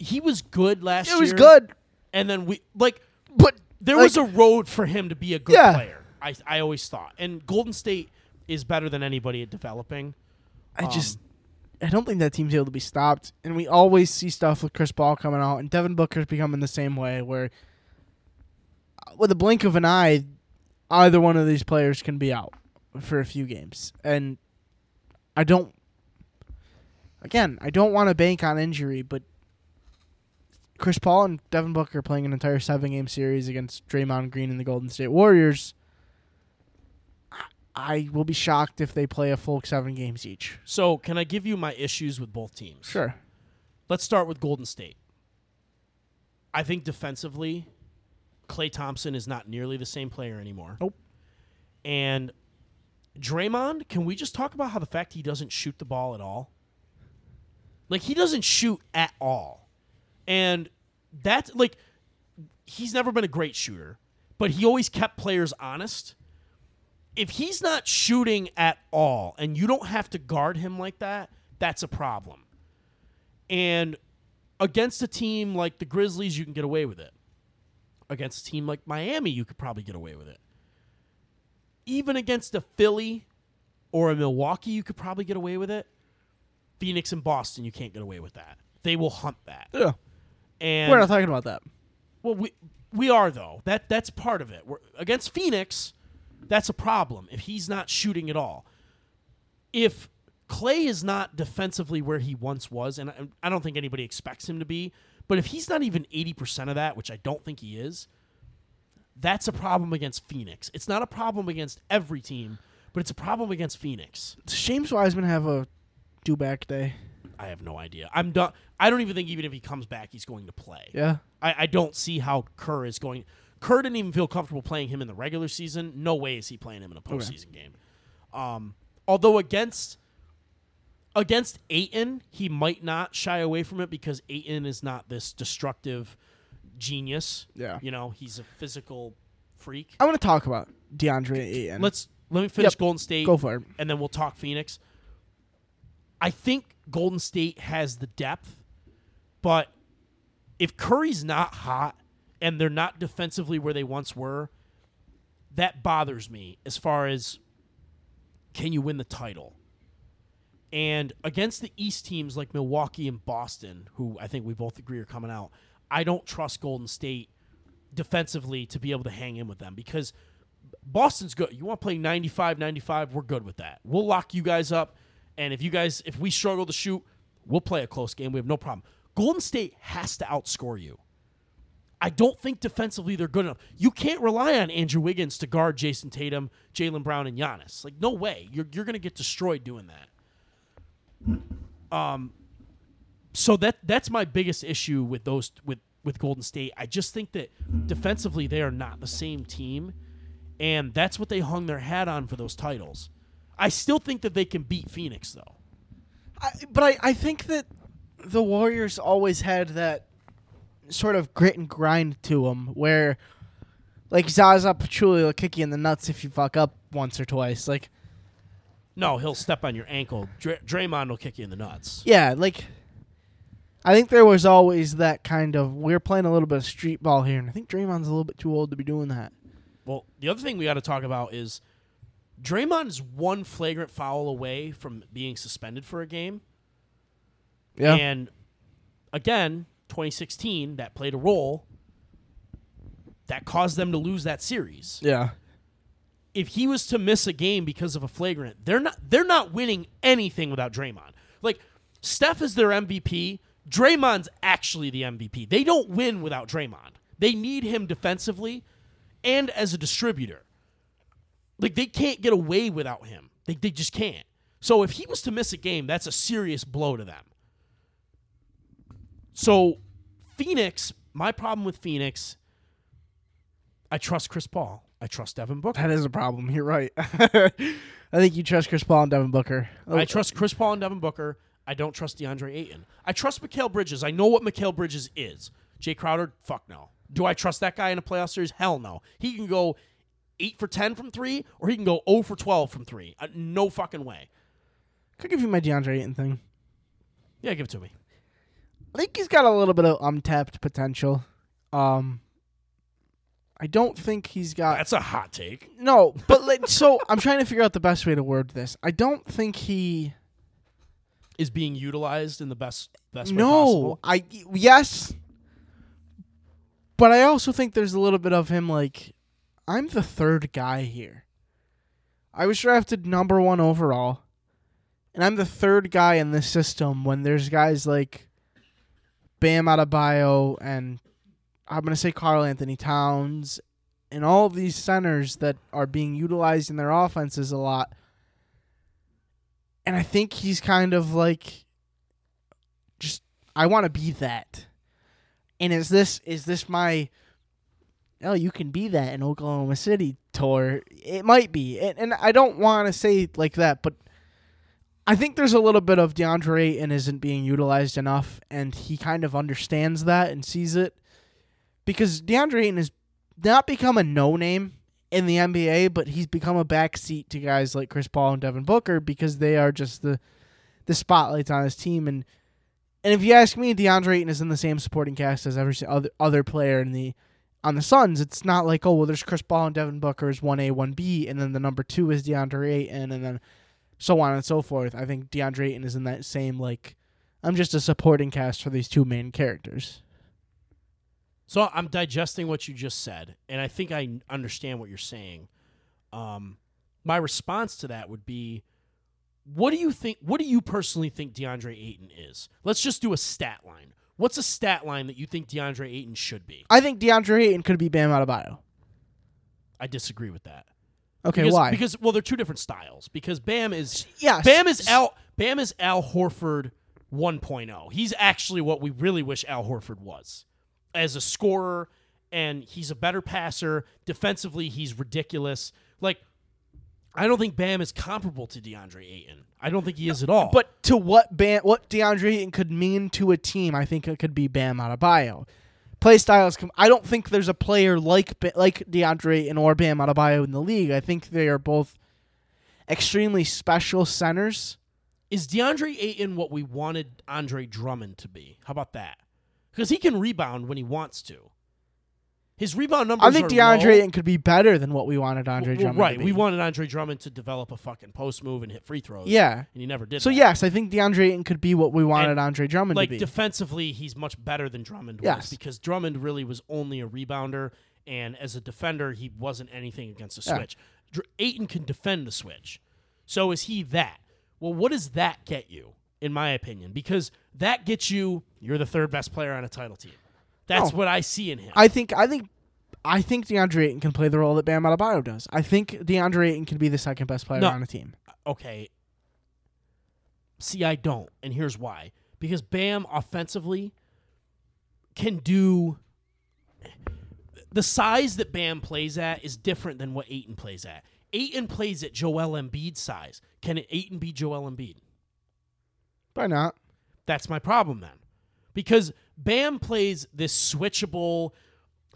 he was good last year. It was year, good. And then we, like, but there like, was a road for him to be a good yeah. player, I I always thought. And Golden State is better than anybody at developing. I um, just, I don't think that team's able to be stopped. And we always see stuff with Chris Paul coming out, and Devin Booker's becoming the same way, where with a blink of an eye, either one of these players can be out for a few games. And I don't. Again, I don't want to bank on injury, but Chris Paul and Devin Booker playing an entire seven-game series against Draymond Green and the Golden State Warriors. I will be shocked if they play a full seven games each. So can I give you my issues with both teams? Sure. Let's start with Golden State. I think defensively, Klay Thompson is not nearly the same player anymore. Nope. And Draymond, can we just talk about how the fact he doesn't shoot the ball at all? Like, he doesn't shoot at all. And that's, like, he's never been a great shooter, but he always kept players honest. If he's not shooting at all and you don't have to guard him like that, that's a problem. And against a team like the Grizzlies, you can get away with it. Against a team like Miami, you could probably get away with it. Even against a Philly or a Milwaukee, you could probably get away with it. Phoenix and Boston, you can't get away with that. They will hunt that. Yeah. And we're not talking about that. Well, we we are, though. That That's part of it. We're, against Phoenix, that's a problem if he's not shooting at all. If Klay is not defensively where he once was, and I, I don't think anybody expects him to be, but if he's not even eighty percent of that, which I don't think he is, that's a problem against Phoenix. It's not a problem against every team, but it's a problem against Phoenix. Does James Wiseman have a due back day? I have no idea. I'm done. I don't even think even if he comes back, he's going to play. Yeah. I, I don't see how Kerr is going. Kerr didn't even feel comfortable playing him in the regular season. No way is he playing him in a postseason okay. game. Um, although against against Ayton, he might not shy away from it because Ayton is not this destructive genius. Yeah. You know, he's a physical freak. I want to talk about DeAndre Ayton. Let's let me finish yep. Golden State. Go for it. And then we'll talk Phoenix. I think Golden State has the depth, but if Curry's not hot and they're not defensively where they once were, that bothers me as far as can you win the title? And against the East teams like Milwaukee and Boston, who I think we both agree are coming out, I don't trust Golden State defensively to be able to hang in with them because Boston's good. You want to play ninety-five ninety-five, we're good with that. We'll lock you guys up. And if you guys, if we struggle to shoot, we'll play a close game. We have no problem. Golden State has to outscore you. I don't think defensively they're good enough. You can't rely on Andrew Wiggins to guard Jason Tatum, Jaylen Brown, and Giannis. Like, no way. You're you're going to get destroyed doing that. Um, so that that's my biggest issue with those with with Golden State. I just think that defensively they are not the same team, and that's what they hung their hat on for those titles. I still think that they can beat Phoenix, though. I, but I, I think that the Warriors always had that sort of grit and grind to them where, like, Zaza Pachulia will kick you in the nuts if you fuck up once or twice. Like, no, he'll step on your ankle. Dr- Draymond will kick you in the nuts. Yeah, like, I think there was always that kind of, we're playing a little bit of street ball here, and I think Draymond's a little bit too old to be doing that. Well, the other thing we got to talk about is Draymond is one flagrant foul away from being suspended for a game. Yeah. And, again, twenty sixteen, that played a role. That caused them to lose that series. Yeah. If he was to miss a game because of a flagrant, they're not they're not winning anything without Draymond. Like, Steph is their M V P. Draymond's actually the M V P. They don't win without Draymond. They need him defensively and as a distributor. Like, they can't get away without him. They they just can't. So if he was to miss a game, that's a serious blow to them. So Phoenix, my problem with Phoenix, I trust Chris Paul. I trust Devin Booker. That is a problem. You're right. I think you trust Chris Paul and Devin Booker. Oh. I trust Chris Paul and Devin Booker. I don't trust DeAndre Ayton. I trust Mikal Bridges. I know what Mikal Bridges is. Jay Crowder, fuck no. Do I trust that guy in a playoff series? Hell no. He can go eight for ten from three, or he can go zero for twelve from three. Uh, no fucking way. Could give you my DeAndre Ayton thing. Yeah, give it to me. I think he's got a little bit of untapped potential. Um, I don't think he's got... That's a hot take. No, but like, so I'm trying to figure out the best way to word this. I don't think he... Is being utilized in the best, best no, way possible? No, I... Yes. But I also think there's a little bit of him like... I'm the third guy here. I was drafted number one overall, and I'm the third guy in this system when there's guys like Bam Adebayo and I'm going to say Karl Anthony Towns and all of these centers that are being utilized in their offenses a lot. And I think he's kind of like, just, I want to be that. And is this is this my, oh, you can be that in Oklahoma City tour? It might be. And, and I don't want to say like that, but I think there's a little bit of DeAndre Ayton isn't being utilized enough, and he kind of understands that and sees it. Because DeAndre Ayton has not become a no-name in the N B A, but he's become a backseat to guys like Chris Paul and Devin Booker because they are just the the spotlights on his team. And and if you ask me, DeAndre Ayton is in the same supporting cast as every other other player in the on the Suns. It's not like, oh, well, there's Chris Paul and Devin Booker as one A, one B, and then the number two is DeAndre Ayton, and then so on and so forth. I think DeAndre Ayton is in that same, like, I'm just a supporting cast for these two main characters. So I'm digesting what you just said, and I think I understand what you're saying. Um, my response to that would be, what do you think? What do you personally think DeAndre Ayton is? Let's just do a stat line. What's a stat line that you think DeAndre Ayton should be? I think DeAndre Ayton could be Bam Adebayo. I disagree with that. Okay, because, why? Because well, they're two different styles. Because Bam is yes. Bam is Al Bam is Al Horford one point oh. He's actually what we really wish Al Horford was. As a scorer, and he's a better passer. Defensively, he's ridiculous. Like, I don't think Bam is comparable to DeAndre Ayton. I don't think he is at all. But to what Bam, what DeAndre Ayton could mean to a team, I think it could be Bam Adebayo. Play styles. Com- I don't think there's a player like like DeAndre Ayton or Bam Adebayo in the league. I think they are both extremely special centers. Is DeAndre Ayton what we wanted Andre Drummond to be? How about that? Because he can rebound when he wants to. His rebound numbers are low. I think DeAndre Ayton could be better than what we wanted Andre well, Drummond right. to be. Right, we wanted Andre Drummond to develop a fucking post move and hit free throws. Yeah. And he never did so, that. yes, I think DeAndre Ayton could be what we wanted and, Andre Drummond like, to be. Like, defensively, he's much better than Drummond was. Yes. Because Drummond really was only a rebounder, and as a defender, he wasn't anything against the switch. Yeah. Ayton can defend the switch. So is he that? Well, what does that get you? In my opinion, because that gets you, you're the third best player on a title team. That's no, what I see in him. I think I think, I think DeAndre Ayton can play the role that Bam Adebayo does. I think DeAndre Ayton can be the second best player no, on a team. Okay. See, I don't, and here's why. Because Bam offensively can do... The size that Bam plays at is different than what Ayton plays at. Ayton plays at Joel Embiid size. Can Ayton be Joel Embiid? Why not? That's my problem then. Because Bam plays this switchable,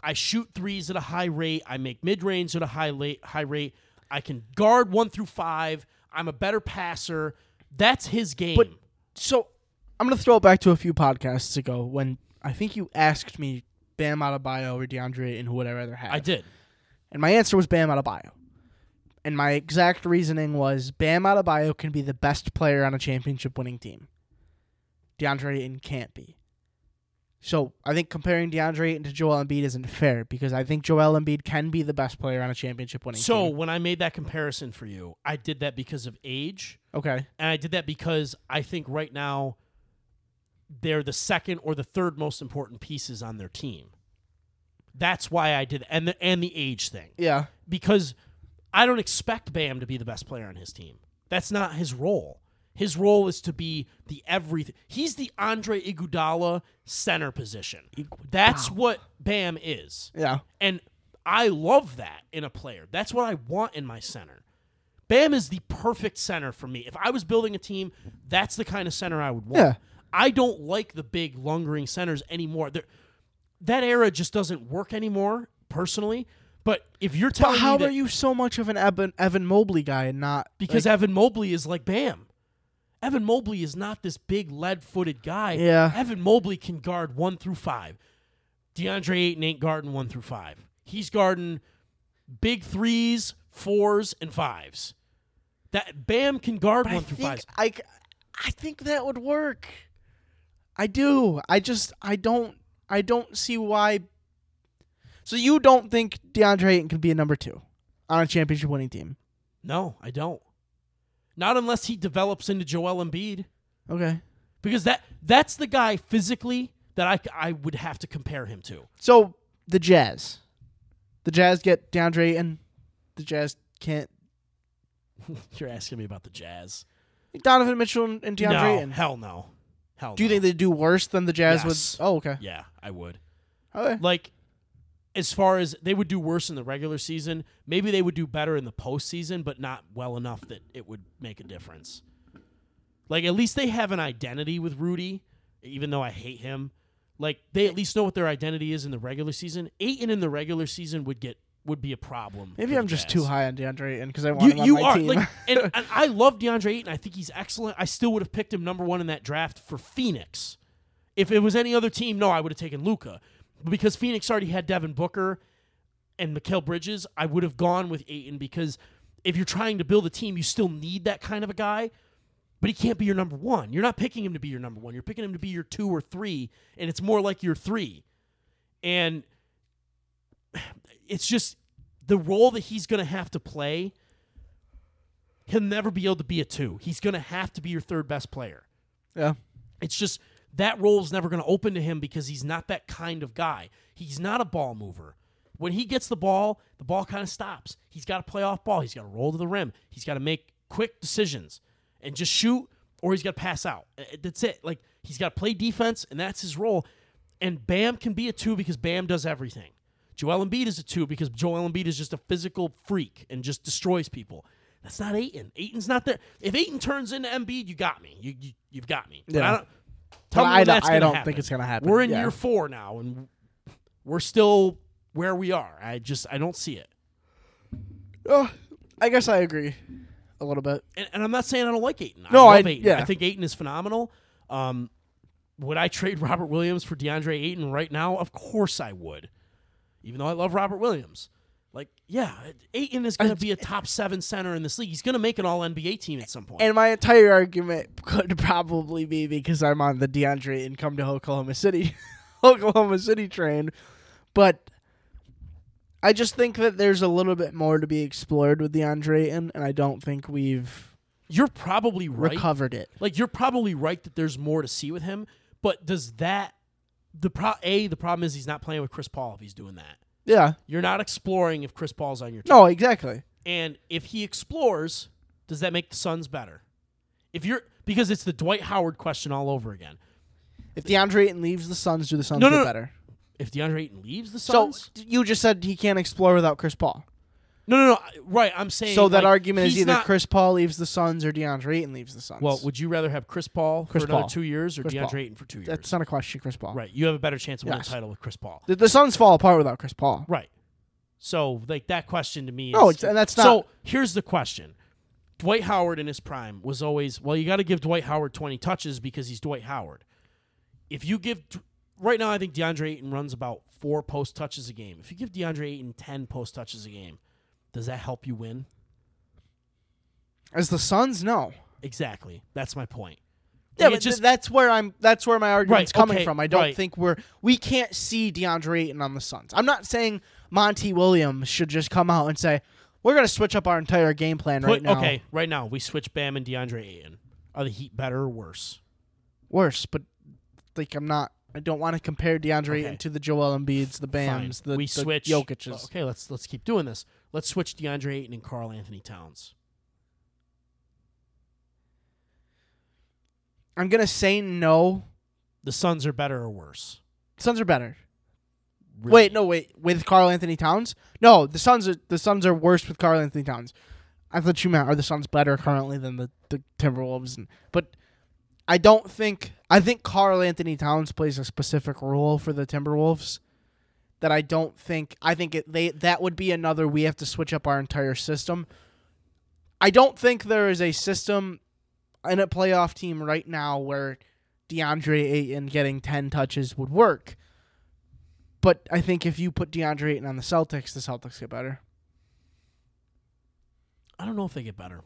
I shoot threes at a high rate, I make mid-range at a high late, high rate, I can guard one through five, I'm a better passer. That's his game. But, so I'm going to throw it back to a few podcasts ago when I think you asked me Bam Adebayo or DeAndre and who would I rather have. I did. And my answer was Bam Adebayo. And my exact reasoning was Bam Adebayo can be the best player on a championship-winning team. DeAndre Ayton can't be. So I think comparing DeAndre Ayton to Joel Embiid isn't fair because I think Joel Embiid can be the best player on a championship-winning so team. So when I made that comparison for you, I did that because of age. Okay. And I did that because I think right now they're the second or the third most important pieces on their team. That's why I did it. And the, and the age thing. Yeah. Because... I don't expect Bam to be the best player on his team. That's not his role. His role is to be the everything. He's the Andre Iguodala center position. Iguodala. That's what Bam is. Yeah. And I love that in a player. That's what I want in my center. Bam is the perfect center for me. If I was building a team, that's the kind of center I would want. Yeah. I don't like the big, lungering centers anymore. They're, that era just doesn't work anymore, personally. But if you're telling but how me that, are you so much of an Evan, Evan Mobley guy and not... Because like, Evan Mobley is like Bam. Evan Mobley is not this big, lead-footed guy. Yeah. Evan Mobley can guard one through five. DeAndre Ayton ain't guarding one through five. He's guarding big threes, fours, and fives. That Bam can guard but one I through five. I, I think that would work. I do. I just... I don't... I don't see why... So you don't think DeAndre Ayton can be a number two on a championship-winning team? No, I don't. Not unless he develops into Joel Embiid. Okay. Because that that's the guy physically that I, I would have to compare him to. So the Jazz. The Jazz get DeAndre Ayton. The Jazz can't. You're asking me about the Jazz. Donovan Mitchell and DeAndre no, Ayton. Hell no. Hell do you no. think they do worse than the Jazz yes. would? Oh, okay. Yeah, I would. Okay. Like, as far as they would do worse in the regular season, maybe they would do better in the postseason, but not well enough that it would make a difference. Like, at least they have an identity with Rudy, even though I hate him. Like, they at least know what their identity is in the regular season. Ayton in the regular season would get would be a problem. Maybe I'm just too high on DeAndre Ayton because I want you, him on you my are, team. Like, and, and I love DeAndre Ayton. I think he's excellent. I still would have picked him number one in that draft for Phoenix. If it was any other team, no, I would have taken Luka. But because Phoenix already had Devin Booker and Mikal Bridges, I would have gone with Ayton because if you're trying to build a team, you still need that kind of a guy. But he can't be your number one. You're not picking him to be your number one. You're picking him to be your two or three, and it's more like your three. And it's just the role that he's going to have to play, he'll never be able to be a two. He's going to have to be your third best player. Yeah. It's just that role's never going to open to him because he's not that kind of guy. He's not a ball mover. When he gets the ball, the ball kind of stops. He's got to play off ball. He's got to roll to the rim. He's got to make quick decisions. And just shoot, or he's got to pass out. That's it. Like, he's got to play defense, and that's his role. And Bam can be a two because Bam does everything. Joel Embiid is a two because Joel Embiid is just a physical freak and just destroys people. That's not Ayton. Ayton's not there. If Ayton turns into Embiid, you got me. You, you you've got me. But yeah. I don't. Tell well, me I don't, that's I don't happen. think it's gonna happen. We're in yeah. year four now, and we're still where we are. I just I don't see it. Oh, I guess I agree. A little bit. And, and I'm not saying I don't like Ayton. No, I love I, Ayton. Yeah. I think Ayton is phenomenal. Um, would I trade Robert Williams for DeAndre Ayton right now? Of course I would. Even though I love Robert Williams. Like, yeah, Ayton is going to be a top seven center in this league. He's going to make an all N B A team at some point. And my entire argument could probably be because I'm on the DeAndre Ayton come to Oklahoma City, Oklahoma City train. But I just think that there's a little bit more to be explored with DeAndre Ayton, and I don't think we've you're probably right. recovered it. Like, you're probably right that there's more to see with him, but does that the pro, a the problem is he's not playing with Chris Paul if he's doing that. Yeah, you're not exploring if Chris Paul's on your team. No, exactly. And if he explores, does that make the Suns better? If you're because it's the Dwight Howard question all over again. If DeAndre Ayton leaves the Suns, do the Suns no, no, do better? No. If DeAndre Ayton leaves the Suns? So, you just said he can't explore without Chris Paul. No, no, no. Right, I'm saying... So, that like, argument is either not... Chris Paul leaves the Suns or DeAndre Ayton leaves the Suns. Well, would you rather have Chris Paul Chris for Paul. another two years or Chris DeAndre Paul. Ayton for two years? That's not a question, Chris Paul. Right, you have a better chance of yes. winning a title with Chris Paul. The, the Suns fall apart without Chris Paul. Right. So, like, that question to me is... No, it's, and that's not... So, here's the question. Dwight Howard in his prime was always... Well, you got to give Dwight Howard twenty touches because he's Dwight Howard. If you give... Right now, I think DeAndre Ayton runs about four post touches a game. If you give DeAndre Ayton ten post touches a game, does that help you win? As the Suns, no. Exactly. That's my point. Yeah, like but just, that's where I'm. That's where my argument's right, coming okay, from. I don't right. think we're we can't see DeAndre Ayton on the Suns. I'm not saying Monty Williams should just come out and say we're going to switch up our entire game plan Put, right now. Okay, right now we switch Bam and DeAndre Ayton. Are the Heat better or worse? Worse, but like I'm not. I don't want to compare DeAndre okay. to the Joel Embiid's, the Bams, Fine. the, we the switch. Jokic's. Okay, let's let's keep doing this. Let's switch DeAndre Ayton and Karl Anthony Towns. I'm going to say no. The Suns are better or worse? The Suns are better. Really? Wait, no, wait. With Karl Anthony Towns? No, the Suns are, the Suns are worse with Karl Anthony Towns. I thought you meant, are the Suns better currently than the, the Timberwolves? And, but... I don't think I think Karl Anthony Towns plays a specific role for the Timberwolves that I don't think I think it, they that would be another we have to switch up our entire system. I don't think there is a system in a playoff team right now where DeAndre Ayton getting ten touches would work. But I think if you put DeAndre Ayton on the Celtics, the Celtics get better. I don't know if they get better.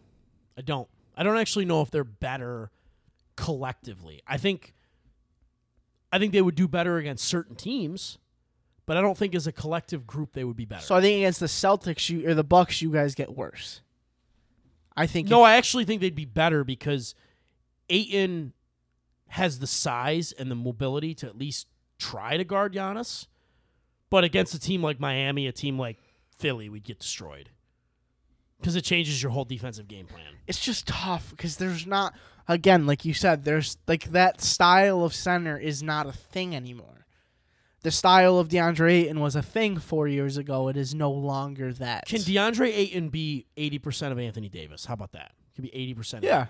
I don't. I don't actually know if they're better. Collectively, I think I think they would do better against certain teams, but I don't think as a collective group they would be better. So I think against the Celtics you, or the Bucks, you guys get worse. I think No, I actually think they'd be better because Ayton has the size and the mobility to at least try to guard Giannis, but against a team like Miami, a team like Philly, we'd get destroyed. Because it changes your whole defensive game plan. It's just tough because there's not, again, like you said, there's like that style of center is not a thing anymore. The style of DeAndre Ayton was a thing four years ago. It is no longer that. Can DeAndre Ayton be eighty percent of Anthony Davis? How about that? Can be eighty percent. Yeah. Of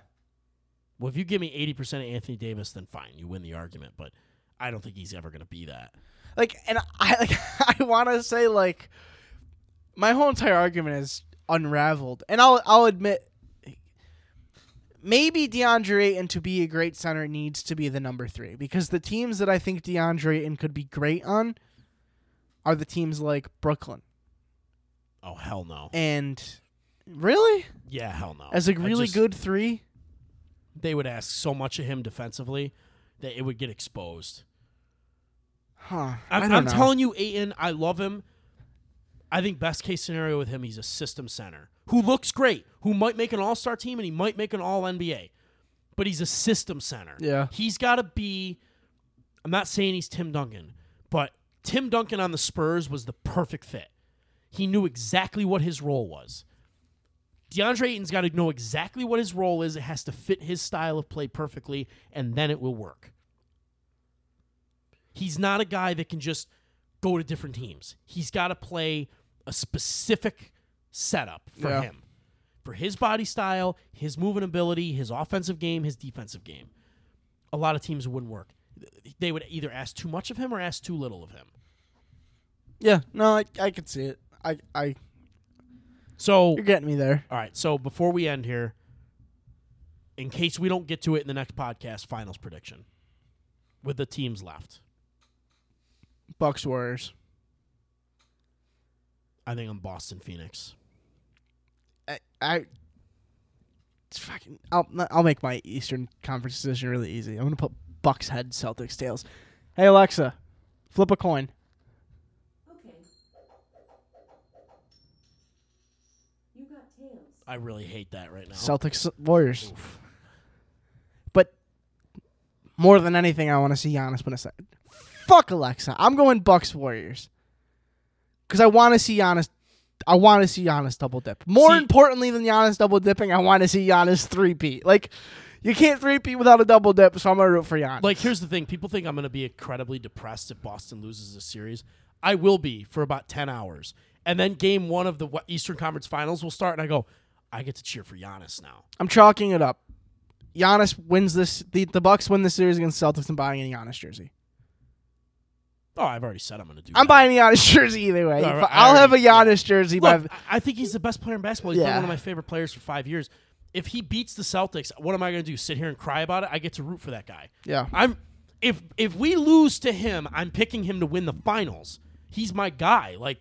well, if you give me eighty percent of Anthony Davis, then fine, you win the argument. But I don't think he's ever going to be that. Like, and I like I want to say like my whole entire argument is unraveled, and I'll I'll admit, maybe DeAndre Ayton to be a great center needs to be the number three, because the teams that I think DeAndre Ayton could be great on are the teams like Brooklyn. Oh hell no! And really, yeah, hell no. As a really just, good three, they would ask so much of him defensively that it would get exposed. Huh? I'm, I don't I'm know. telling you, Ayton, I love him. I think best case scenario with him, he's a system center who looks great, who might make an all-star team and he might make an all N B A, but he's a system center. Yeah. He's got to be, I'm not saying he's Tim Duncan, but Tim Duncan on the Spurs was the perfect fit. He knew exactly what his role was. DeAndre Ayton's got to know exactly what his role is. It has to fit his style of play perfectly, and then it will work. He's not a guy that can just go to different teams. He's got to play a specific setup for yeah. him, for his body style, his moving ability, his offensive game, his defensive game. A lot of teams wouldn't work. They would either ask too much of him or ask too little of him. Yeah, no, I, I could see it. I, I, so you're getting me there. All right. So before we end here, in case we don't get to it in the next podcast, finals prediction with the teams left. Bucks Warriors. I think I'm Boston Phoenix. I, I it's fucking. I'll I'll make my Eastern Conference decision really easy. I'm gonna put Bucks head, Celtics tails. Hey Alexa, flip a coin. Okay. You got tails. I really hate that right now. Celtics Warriors. Oof. But more than anything, I want to see Giannis win a second. Fuck Alexa. I'm going Bucks Warriors. Because I want to see Giannis. I want to see Giannis double dip. More see, importantly than Giannis double dipping, I want to see Giannis three-peat. Like, you can't three-peat without a double dip, so I'm going to root for Giannis. Like, here's the thing. People think I'm going to be incredibly depressed if Boston loses this series. I will be for about ten hours. And then game one of the Eastern Conference Finals will start, and I go, I get to cheer for Giannis now. I'm chalking it up. Giannis wins this. The, the Bucks win this series against Celtics and buying a Giannis jersey. Oh, I've already said I'm going to do I'm that. I'm buying a Giannis jersey either way. No, I'll already, have a Giannis jersey. Look, by I think he's the best player in basketball. He's yeah. been one of my favorite players for five years. If he beats the Celtics, what am I going to do? Sit here and cry about it? I get to root for that guy. Yeah. I'm if if we lose to him, I'm picking him to win the finals. He's my guy. Like,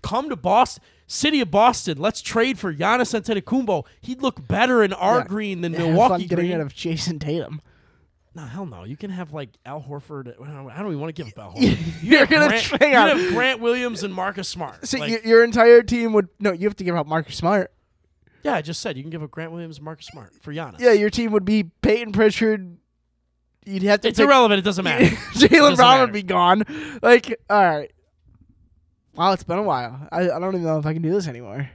come to Boston, city of Boston. Let's trade for Giannis Antetokounmpo. He'd look better in our yeah. green than yeah, Milwaukee green. Getting rid of Jason Tatum. No, hell no. You can have, like, Al Horford. I don't even want to give up Al Horford. You you're going to trade You have Grant Williams and Marcus Smart. So like, y- your entire team would... No, you have to give up Marcus Smart. Yeah, I just said you can give up Grant Williams and Marcus Smart for Giannis. Yeah, your team would be Peyton Pritchard. You'd have to It's pick, irrelevant. It doesn't matter. Jaylen Brown would be gone. Like, all right. Wow, it's been a while. I, I don't even know if I can do this anymore.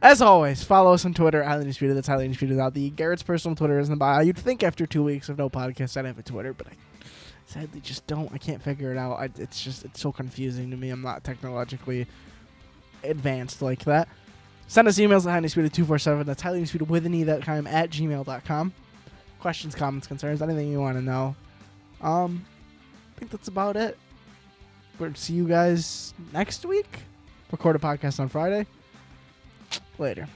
As always, follow us on Twitter, Highly Disputed. That's Highly Disputed without the Garrett's personal Twitter is in the bio. You'd think after two weeks of no podcast, I'd have a Twitter, but I sadly just don't. I can't figure it out. I, it's just it's so confusing to me. I'm not technologically advanced like that. Send us emails at Highly Disputed two forty-seven. That's Highly Disputed with an E that time at gmail dot com. Questions, comments, concerns, anything you want to know. Um, I think that's about it. We'll see you guys next week. Record a podcast on Friday. Later.